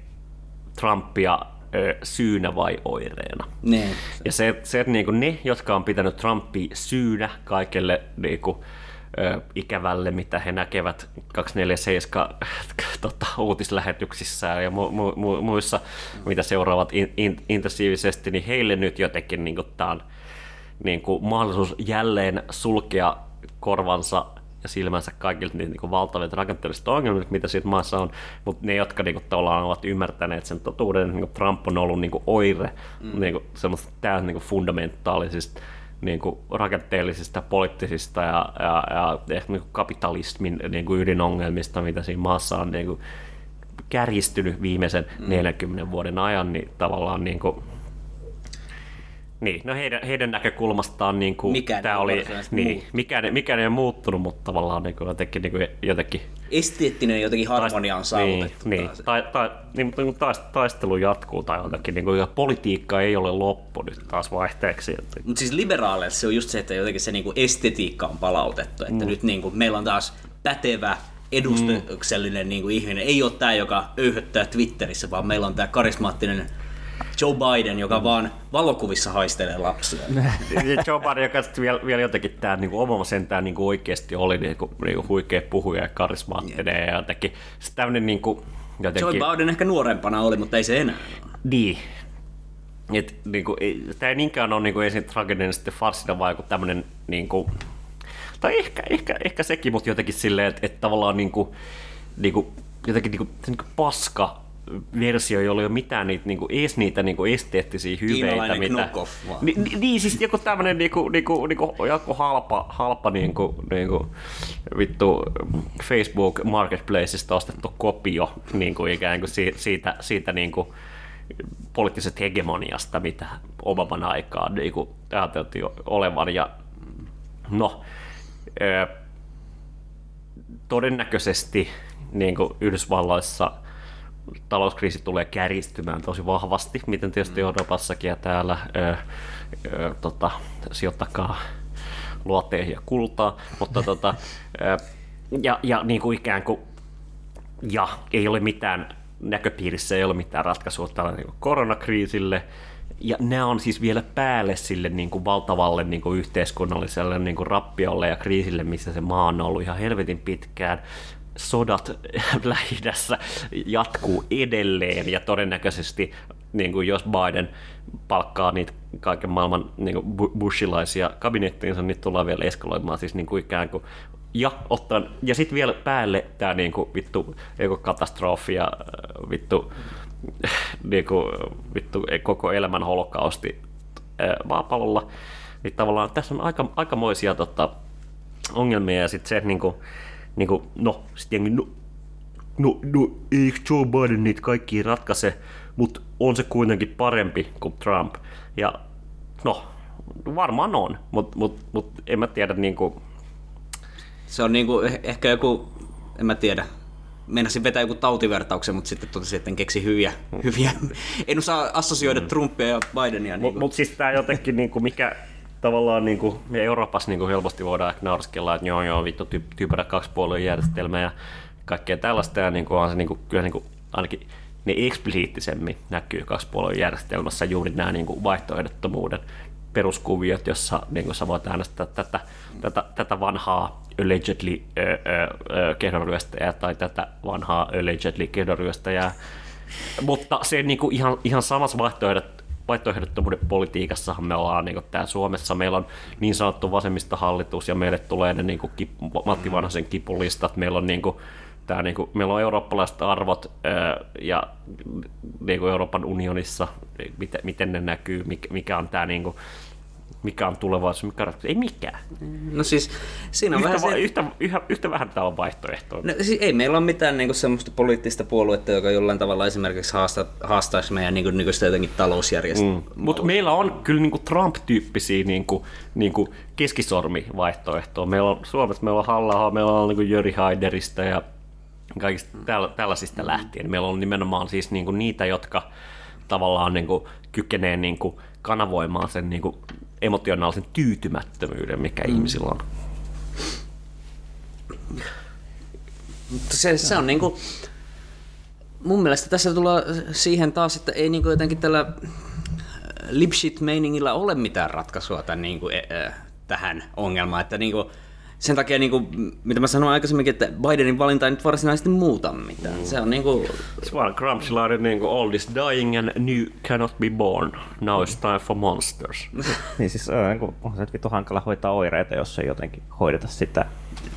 Trumpia ö, syynä vai oireena. Ne. Ja se, se että niinku, ne, jotka on pitänyt Trumpia syynä kaikelle niinku, ö, ikävälle, mitä he näkevät kaksikymmentäneljä seitsemän tota, uutislähetyksissä ja mu, mu, mu, muissa, mitä seuraavat in, in, intensiivisesti, niin heille nyt jotenkin niinku, tämä on niin kuin mahdollisuus jälleen sulkea korvansa ja silmänsä kaikilta niitä niin valtavilta rakenteellisista ongelmista, mitä siitä maassa on, mutta ne, jotka niin kuin, tavallaan ovat ymmärtäneet sen totuuden, niin kuin Trump on ollut niin kuin oire mm. niin kuin, semmoista täysin niin kuin fundamentaalisista niin kuin rakenteellisista, poliittisista ja, ja, ja ehkä niin kuin kapitalismin niin kuin ydinongelmista, mitä siinä maassa on niin kuin kärjistynyt viimeisen mm. neljänkymmenen vuoden ajan, niin tavallaan niin kuin, niin, no heidän, heidän näkökulmastaan niin kuin tämä oli, niin, mikään, mikään ei ole muuttunut, mutta tavallaan niin kuin jotenkin, niin kuin jotenkin... Esteettinen jotenkin harmonia on saavutettu. Niin, niin, tai, tai, niin mutta taistelu jatkuu tai jotenkin, niin kuin, politiikka ei ole loppu nyt taas vaihteeksi. Mutta siis liberaaleille se on just se, että jotenkin se niin kuin estetiikka on palautettu, että mm. nyt niin kuin meillä on taas pätevä, edustuksellinen mm. niin kuin ihminen. Ei ole tämä, joka öyhöttää Twitterissä, vaan meillä on tämä karismaattinen... Joe Biden, joka vaan valokuvissa haistelee lapsia. Joe Biden, joka vielä, vielä jotenkin tämä niin Obama sentään niin oikeasti oli niin kuin, niin kuin huikea puhuja ja karismaattinen yeah. ja jotenkin, tämmöinen niin kuin, jotenkin... Joe Biden ehkä nuorempana oli, mutta ei se enää. Niin. Et, niin kuin, ei, tämä ei niinkään ole niin ensin tragedian sitten farsina, vaan joku tämmöinen, niin kuin, tai ehkä, ehkä, ehkä sekin, mutta jotenkin silleen, että, että tavallaan niin kuin, niin kuin, jotenkin niin kuin, niin kuin paska versio, jolla ei ole mitään niitä, niinku, edes niitä niinku, esteettisiä hyveitä. Kiinalainen knockoff vaan. Ni, ni, niin, siis joku tämmöinen niinku, niinku, niinku, joku halpa, halpa niinku, niinku, vittu Facebook Marketplaceista ostettu kopio niinku, ikään kuin siitä, siitä, siitä niinku, poliittisesta hegemoniasta, mitä Obaman aikaan niinku, ajateltiin olevan. Ja, no, ö, todennäköisesti niinku, Yhdysvalloissa talouskriisi tulee kärjistymään tosi vahvasti, miten tietysti Euroopassakin ja täällä ö, ö, tota, sijoittakaa luoteihin ja kultaa, mutta tota, ö, ja, ja niin kuin ikään kuin, ja ei ole mitään näköpiirissä, ei ole mitään ratkaisua tällä niin koronakriisille, Ja nämä on siis vielä päälle sille niin kuin valtavalle niin kuin yhteiskunnalliselle niin kuin rappiolle ja kriisille, missä se maa on ollut ihan helvetin pitkään. Sodat Lähi-idässä jatkuu edelleen, ja todennäköisesti niin kuin jos Biden palkkaa niitä kaiken maailman niin kuin bushilaisia kabinettiinsa, niin tullaan vielä eskaloimaan siis niin kuin ikään kuin. Ja, ottan, ja sitten vielä päälle tämä niinku, vittu katastrofi ja vittu, niinku, vittu koko elämän holokausti maapallolla. Niin tavallaan tässä on aika, aikamoisia tota, ongelmia, ja sitten se, että niinku, niinku, no, no, no, no, eikö Joe Biden niitä kaikkia ratkaise, mutta on se kuitenkin parempi kuin Trump. Ja no, varmaan on, mutta mut, mut, en mä tiedä niinku... Se on niinku ehkä joku, en mä tiedä, meinasin vetää joku tautivertauksen, mutta sitten totesin, että en keksi hyviä, hyviä. En osaa assosioida mm. Trumpia ja Bidenia. Niinku. Mutta mut siis tämä jotenkin, niinku, mikä tavallaan niinku, me Euroopassa niinku helposti voidaan ehkä nauriskella, että joo joo vittu typerä kaksipuolueen järjestelmä ja kaikkea tällaista, ja niinku, on se niinku, kyllä niinku, ainakin ne eksplisiittisemmin näkyy kaksipuolueen järjestelmässä juuri nämä niinku, vaihtoehdottomuuden peruskuviot, jossa niin sä voit äänestää tätä, tätä, tätä vanhaa allegedly kehdonryöstäjää tai tätä vanhaa allegedly kehdonryöstäjää. Mutta se niin kuin ihan, ihan samassa vaihtoehdot, vaihtoehdottomuuden politiikassahan me ollaan niin kuin täällä Suomessa. Meillä on niin sanottu vasemmistohallitus ja meille tulee ne niin kuin kip, Matti Vanhasen kipulistat. Meillä on niin kuin Tää, niin kuin, meillä on eurooppalaiset arvot öö, ja niin kuin Euroopan unionissa, miten, miten ne näkyy, mikä, mikä on tämä, niin kuin, mikä on tulevaisuus, mikä on, ei mikään. No siis siinä on yhtä, vähän va- se, yhtä, yhä, yhtä vähän tämä on vaihtoehtoa. No, siis ei meillä ole mitään niin kuin semmoista poliittista puoluetta, joka jollain tavalla esimerkiksi haasta, haastaisi meidän niin kuin, nykyistä jotenkin talousjärjestelmää. Mm. Mutta meillä on kyllä niin kuin Trump-tyyppisiä niin kuin, niin kuin keskisormivaihtoehtoa. Meillä on Suomessa, meillä on Halla-ahoa, meillä on niin kuin Jyri Haiderista ja kaikista tällaisista lähtien. Meillä on nimenomaan siis niinku niitä, jotka tavallaan niinku kykenee niinku kanavoimaan sen niinku emotionaalisen tyytymättömyyden, mikä mm. ihmisillä on. Se, se on niinku, mun mielestä tässä tulee siihen taas, että ei niinku jotenkin tällä lipshit-meiningillä ole mitään ratkaisua tämän niinku, tähän ongelmaan, että niinku sen takia, niin kuin, mitä mä sanoin aikaisemminkin, että Bidenin valinta ei nyt varsinaisesti muuta mitään. Mm. Se on niin kuin... Suora Crumpsilainen, niin kuin old is dying and new cannot be born. Now it's time for monsters. Niin siis on se vittu hankala hoitaa oireita, jos ei jotenkin hoideta sitä,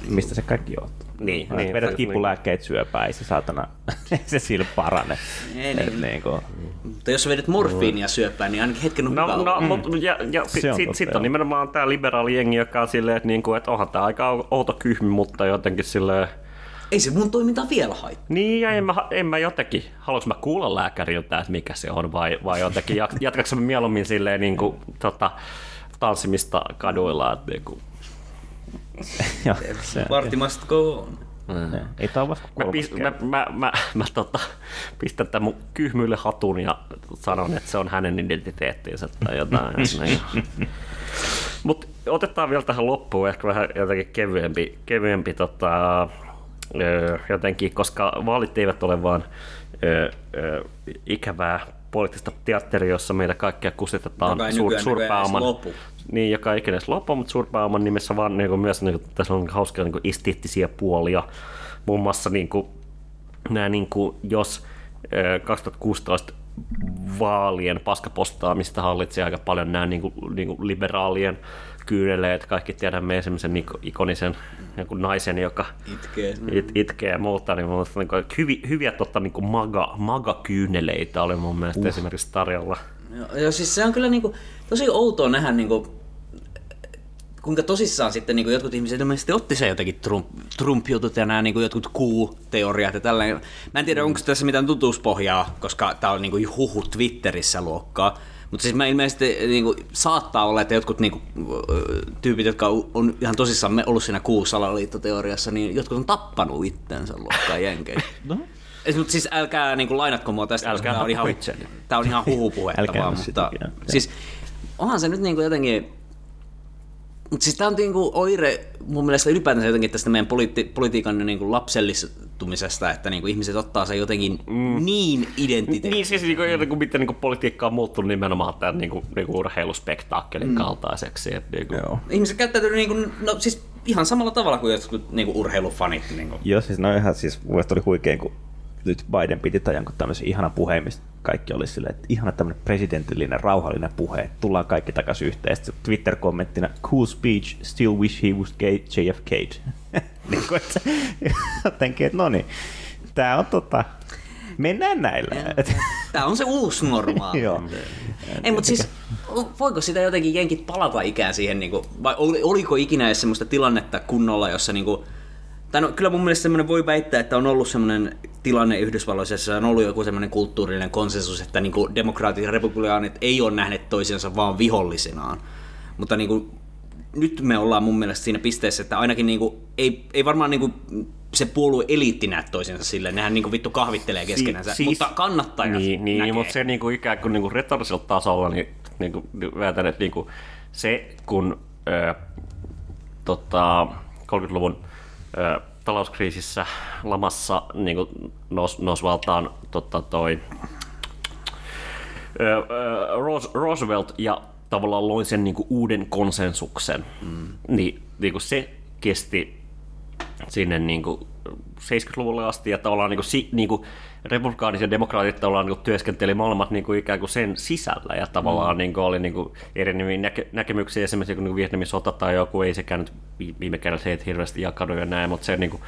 mistä se kaikki johtuu. Niin, no, niin, vedät kipulääkkeet niin. Syöpää, ei se saatana, ei se sillä parane. Ei, niin. Niin kuin... Mutta jos vedät morfiinia syöpää, niin ainakin hetken on no, hyvä. No, mm. mut, ja, ja sitten sit, sit on nimenomaan tämä liberaali jengi, joka on silleen, että niinku, et onhan tämä aika outo kyhmi, mutta jotenkin silleen... Ei se mun toimintaa vielä haittaa. Niin, ja en mä, en mä jotenkin, haluanko mä kuulla lääkäriltä, että mikä se on, vai, vai jotenkin jatkaanko me mieluummin silleen niinku, tota, tanssimista kaduilla, että niinku... Ja, se, party ja. Must go on. Mm. Ei tää on vasta kolmas kertaa. Mä, mä, mä, mä, mä tota, pistän tämän mun kyhmylle hatun ja sanon, että se on hänen identiteettinsä tai jotain. Mut otetaan vielä tähän loppuun ehkä vähän jotenkin kevyempi, kevyempi tota, ö, jotenkin, koska vaalit eivät ole vaan ö, ö, ikävää poliittista teatteria, jossa meitä kaikkia kusetetaan suur, suurpääoman. Niin, joka ei edes lopu, mutta suurpääoman nimessä vaan niin kuin myös niin kuin, tässä on hauskaa niin kuin esteettisiä puolia. Muun muassa niin kuin, nämä, niin kuin, jos kaksituhattakuusitoista vaalien paskapostaamista hallitsee aika paljon nämä niin kuin, niin kuin liberaalien kyyneleet. Kaikki tiedämme esimerkiksi sen ikonisen niin naisen, joka itkee, it, itkee ja muuta. Niin musta, niin kuin, hyviä hyviä totta, niin kuin maga, magakyyneleitä oli mun mielestä uh. esimerkiksi tarjolla. Joo, siis se on kyllä niin kuin, tosi outoa nähdä, niin kuin, kuinka tosissaan sitten niin kuin jotkut ihmiset ilmeisesti otti sen jotenkin Trump, Trump-jutut ja nämä niin kuin jotkut Q-teoriat ja tällainen. Mä en tiedä, onko tässä mitään tutuuspohjaa, koska tää on niin kuin huhu Twitterissä luokkaa. Mutta siis mä ilmeisesti niin kuin, saattaa olla, että jotkut niin kuin, tyypit, jotka on ihan tosissaan ollut siinä Q-salaliittoteoriassa, niin jotkut on tappanut itteensä luokkaa jenkein. Mutta siis älkää niin kuin, lainatko mua tästä, älkää koska tämä on, ihan, on ihan huhupuhetta vaan, mutta siis onhan se nyt niin kuin, jotenkin Mutta siis tämä on niinku oire mun mielestä ylipäätänsä jotenkin tästä meidän politi- politiikan niinku lapsellistumisesta, että niinku ihmiset ottaa sen jotenkin mm. niin identiteettiin. Niin siis niinku, mm. miten niinku politiikka on muuttunut nimenomaan tämän niinku, niinku urheiluspektaakkelin mm. kaltaiseksi. Et niinku. Ihmiset käyttäytyy niinku, no, siis ihan samalla tavalla kuin jotkut niinku, urheilufanit. Niinku. Joo, siis no ihan siis mielestäni oli huikein, kun nyt Biden piti tai jonkun tämmöisen ihana puheen, mistä kaikki oli silleen, että ihana tämmöinen presidentillinen, rauhallinen puhe, tullaan kaikki takaisin yhteen. Sitten Twitter-kommenttina, cool speech, still wish he was gay, J F K. niin kuin, että jotenkin, että no niin, tää on tota, mennään näillä. Tää on se uusi normaali. Joo. Ei, mutta siis, voiko sitä jotenkin jenkit palata ikään siihen, niin kuin, vai oliko ikinä edes semmoista tilannetta kunnolla, jossa niin kuin, tai no, kyllä mun mielestä semmoinen voi väittää, että on ollut semmoinen tilanne Yhdysvalloissa, jossa on ollut joku semmoinen kulttuurinen konsensus, että niin kuin demokraatit ja republikaanit ei ole nähneet toisiansa vaan vihollisinaan. Mutta niin kuin, nyt me ollaan mun mielestä siinä pisteessä, että ainakin niin kuin, ei, ei varmaan niin kuin se puolue eliitti näe toisensa silleen, nehän niin kuin vittu kahvittelee keskenänsä, si- siis, mutta kannattajat niin, näkee. Niin, mutta se niin kuin ikään kuin, niin kuin retorisella tasolla, niin, niin kuin, väitän, että niin kuin se, kun äh, tota, kolmekymmentäluvun Ö, talouskriisissä, lamassa niin kuin nous, nous valtaan totta toi ö, ö, Rose, Roosevelt ja tavallaan loi sen niin kuin uuden konsensuksen. Mm. Niin, niin kuin se kesti sinne niin kuin seitsemänkymmentäluvulle asti ja tavallaan niin kuin, si, niin kuin republikaanit ja demokraatit tavallaan niin kuin työskenteli molemmat niin kuin ikään kuin sen sisällä ja tavallaan mm. niin kuin oli niin kuin eri näke- näkemyksiä esimerkiksi niin kuin Vietnamin sota tai joku, ei sekään nyt viime kädessä heitä hirveästi jakanut ja näin, mutta se, niin kuin,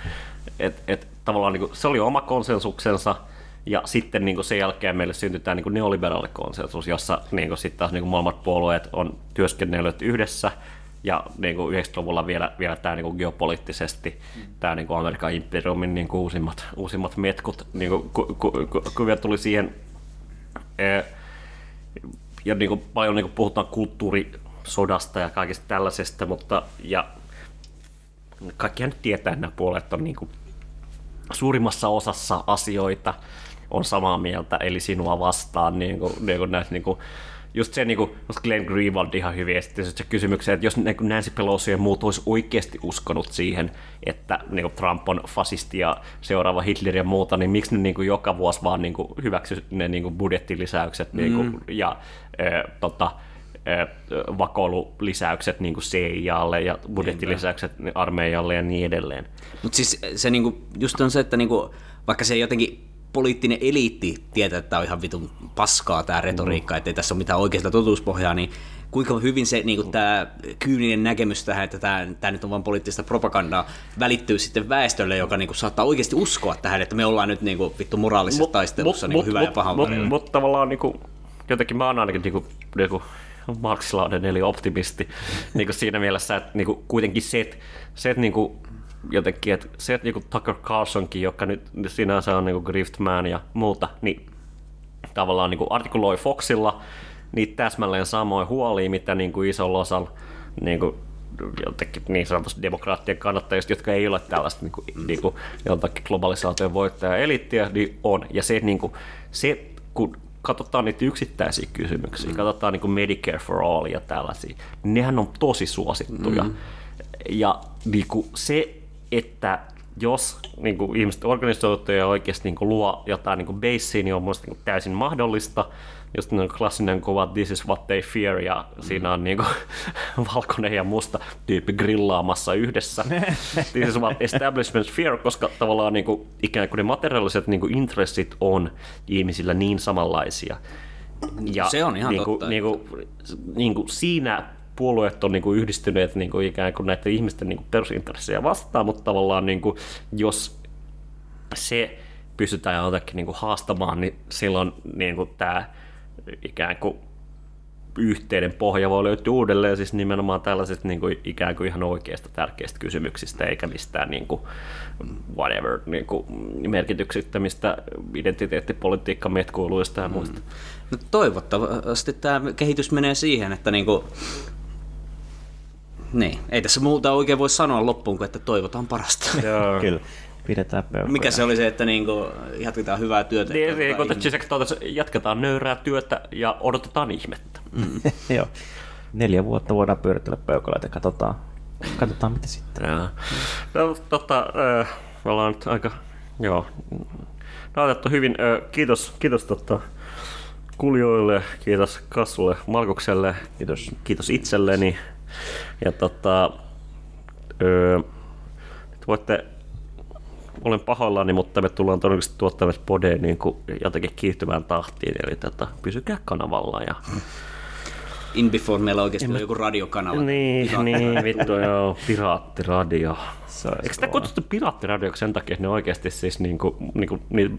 et, et, tavallaan, niin kuin, se oli oma konsensuksensa ja sitten niin kuin sen jälkeen meille syntyi tämä niin kuin neoliberaali konsensus, jossa niin kuin, sit taas, niin kuin molemmat puolueet on työskennellyt yhdessä. Ja niin kuin yhdeksänkymmentäluvulla vielä, vielä tämä niin kuin geopoliittisesti, mm. tämä niin kuin Amerikan imperiumin niin kuin uusimmat, uusimmat metkut niin kuin, ku, ku, ku, kuvia tuli siihen. Ja niin kuin, paljon niin kuin puhutaan kulttuurisodasta ja kaikista tällaisesta, mutta ja kaikkihan nyt tietää, että nämä puolet on niin kuin suurimmassa osassa asioita on samaa mieltä, eli sinua vastaan niin kuin, niin kuin näitä niin kuin, just se, niin kuin, Glenn Greenwald ihan hyvin esitti se kysymykseen, että jos Nancy Pelosi ja muut olisi oikeasti uskonut siihen, että niin kuin Trump on fasisti ja seuraava Hitler ja muuta, niin miksi ne niin kuin joka vuosi vaan niin kuin hyväksy ne niin kuin budjettilisäykset mm. niin kuin, ja e, tota, e, vakoilulisäykset niin kuin C I A:lle ja budjettilisäykset armeijalle ja niin edelleen. Mutta siis se niin kuin, just on se, että niin kuin, vaikka se jotenkin poliittinen eliitti tietää, että tämä on ihan vitun paskaa tämä retoriikka, ettei tässä ole mitään oikeasta totuuspohjaa, niin kuinka hyvin se niin kuin tämä kyyninen näkemys tähän, että tämä, tämä nyt on vain poliittista propagandaa, välittyy sitten väestölle, joka niin kuin saattaa oikeasti uskoa tähän, että me ollaan nyt niin kuin vittu moraalisessa mut, taistelussa mut, niin kuin mut, hyvä mut, ja pahan välillä. Mutta mut, tavallaan niin kuin, jotenkin mä oon ainakin niin kuin, niin kuin marxilainen eli optimisti niin kuin siinä mielessä, että niin kuin, kuitenkin se, että, se, että niin kuin, jotenkin, että se, että niinku Tucker Carlsonkin, joka nyt sinänsä on niinku griftman ja muuta, niin tavallaan niinku artikuloi Foxilla niitä täsmälleen samoja huolia, mitä niinku isolla osalla niinku, jotenkin niin sanotusti demokraattien kannattajista, jotka ei ole tällaista niinku, niinku, jotakin globalisaation voittaja-eliittiä, niin on. Ja se, niinku, se kun katsotaan niitä yksittäisiä kysymyksiä, mm-hmm. katsotaan niinku Medicare for All ja tällaisia, niin nehän on tosi suosittuja. Mm-hmm. Ja niinku, se että jos niin kuin, ihmiset organisoituu ja oikeasti niin kuin, luo jotain niin kuin basea, niin on musta niin kuin, täysin mahdollista. Just niin klassinen kuva, this is what they fear, ja mm. siinä on niin kuin, valkoinen ja musta tyyppi grillaamassa yhdessä. This is what establishment fear, koska tavallaan niin kuin, ikään kuin ne materiaaliset niin kuin, intressit on ihmisillä niin samanlaisia. Ja, se on ihan niin kuin, totta. Niin kuin, niin kuin, siinä puolueet on niinku yhdistyneet niinku ikään kuin näiden ihmisten niinku perusintressejä vastaan, mutta tavallaan niinku, jos se pystytään jotenkin niinku haastamaan, niin silloin niinku tämä ikään kuin yhteinen pohja voi löytyä uudelleen, siis nimenomaan tällaisista niinku ikään kuin ihan oikeista tärkeistä kysymyksistä, eikä mistään niinku whatever niinku merkityksittämistä identiteettipolitiikan metkuiluista ja muista. Mm. No toivottavasti tämä kehitys menee siihen, että niinku niin, ei tässä muuta oikein voi sanoa loppuun kuin, että toivotaan parasta. Joo. Kyllä. Pidetään peukoja. Mikä se oli se, että niinku jatketaan hyvää työtä? Niin, jatketaan, jatketaan nöyrää työtä ja odotetaan ihmettä. Mm. Joo. neljä vuotta voidaan pyörittää peukaloita ja katsotaan, katsotaan mitä sitten. Joo. No, totta, me ollaan nyt aika, joo, no, otettu hyvin, kiitos, kiitos totta, kuljoille, kiitos Kassulle, Markukselle, kiitos, kiitos itselleni. Ja tota, öö, nyt voitte, olen pahoillani, mutta me tullaan todennäköisesti tuottamaan podeen niin kuin jotenkin kiihtyvään tahtiin, eli tota, pysykää kanavalla. Ja in before meillä oikeasti on joku radiokanava. Niin, piraatti. Niin vittu joo, piraattiradio. Eikö sitä kutsuttu piraattiradioksi sen takia, että ne oikeasti siis niinku, niinku, niitä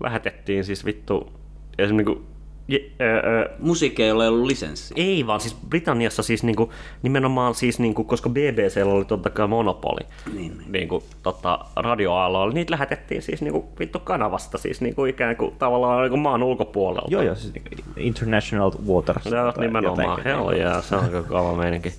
lähetettiin siis vittu esimerkiksi niinku, Je, öö, musiikki ei ole ollut lisenssi. Ei vaan siis Britanniassa siis niinku, nimenomaan siis niinku, koska B B C:llä oli totta kai monopoli. Niin. Niinku tota radioaalalla niitä lähetettiin siis niinku vittu kanavasta siis niinku ikään kuin tavallaan niinku maan ulkopuolelta. Joo joo siis international waters. Joo nimenomaan. Joo ja se on kova meininki.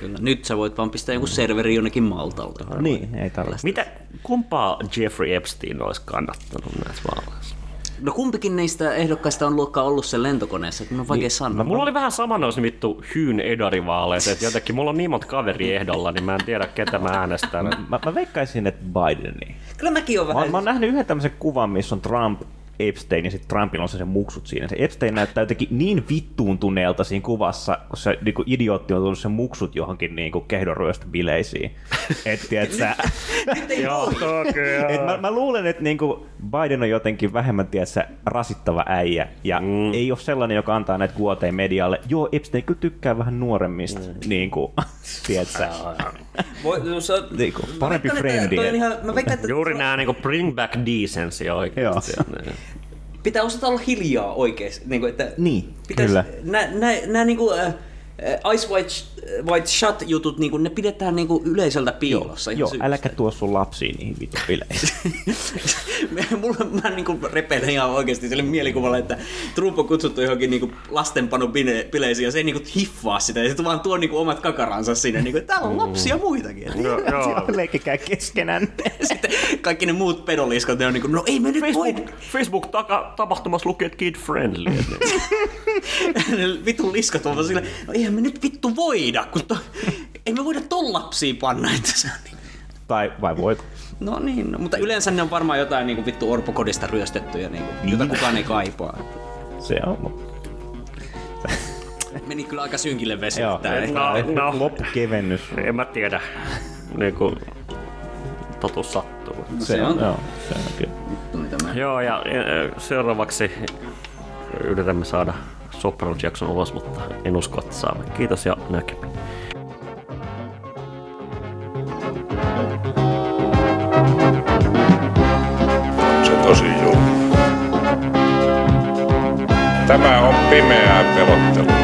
Kyllä. Nyt sä voit vaan pistää joku serveri jonnekin Maltalta. Niin, ei tällaista. Mitä kumpaa Jeffrey Epstein olisi kannattanut näissä vaaleissa? No kumpikin näistä ehdokkaista on luokkaa ollut sen lentokoneessa, että mun on vaikea niin, sanoa. Mulla oli vähän sama noissa vittu hyyn edarivaaleissa, että jotenkin mulla on niin monta kaveri ehdolla, niin mä en tiedä ketä mä äänestän. Mä, mä, mä veikkaisin, että Bideni. Kyllä mäkin oon vähän. Mä, mä oon nähnyt yhden tämmöisen kuvan, missä on Trump, Epstein ja sitten Trumpilla on se sen muksut siinä. Se Epstein näyttää jotenkin niin vittuuntuneelta siinä kuvassa, kun se niin kuin idiootti on tullut sen muksut johonkin niin kuin kehdonryöstöbileisiin. Että et sä... Joo, toki joo. Mä, mä luulen, että niin kuin Biden on jotenkin vähemmän tiedätkö, rasittava äijä ja mm. ei ole sellainen, joka antaa näitä kuoteja medialle. Joo, Epstein kyllä tykkää vähän nuoremmista. Mm. Niin kuin, tiedätkö? Voi, no, sä... niin kuin, parempi friendi. Juuri nämä niin kuin bring back decency oikeasti. Pitää osata olla hiljaa oikeesti, niin kuin että niin, pitäisi, kyllä. Nä, nä, nä, niin kuin, äh, Ice White, White Shut jutut, niin kuin, ne pidetään niin kuin yleisöltä piilossa. Joo, joo äläkä tuo sun lapsiin niihin vittu bileisiin. Mulla mä niin kuin repeilen ihan oikeasti sille mielikuvalla, että Trump on kutsuttu johonkin niin kuin lastenpanobileisiin ja se ei niin kuin hiffaa sitä. Ja se vaan tuo niin kuin omat kakaransa sinne, niin kuin, täällä on lapsia muitakin. Mm. No, leikkikää keskenään. Sitten kaikki ne muut pedoliskot, ne on niin kuin, no ei me nyt voi. Facebook-tapahtumassa lukee, että kid friendly. Vitun liskot on vaan sille, no eihän me nyt vittu voida, kun to... ei me voida ton lapsia panna. Että se on niin. Tai vai voiko? No niin, no, mutta yleensä ne on varmaan jotain niin kuin vittu orpokodista ryöstettyjä, niin kuin, niin. Jota kukaan ei kaipaa. Se on. Meni kyllä aika synkille vesille tää. No, no. Loppukevennys. En mä tiedä. Niin kuin totuus sattuu. No, se, se on. Joo, se on kyllä. Joo, ja seuraavaksi yritämme saada Sopranos-jakson ulos, mutta en usko, että saamme. Kiitos ja näkemiin. Tämä on pimeää pelottelua.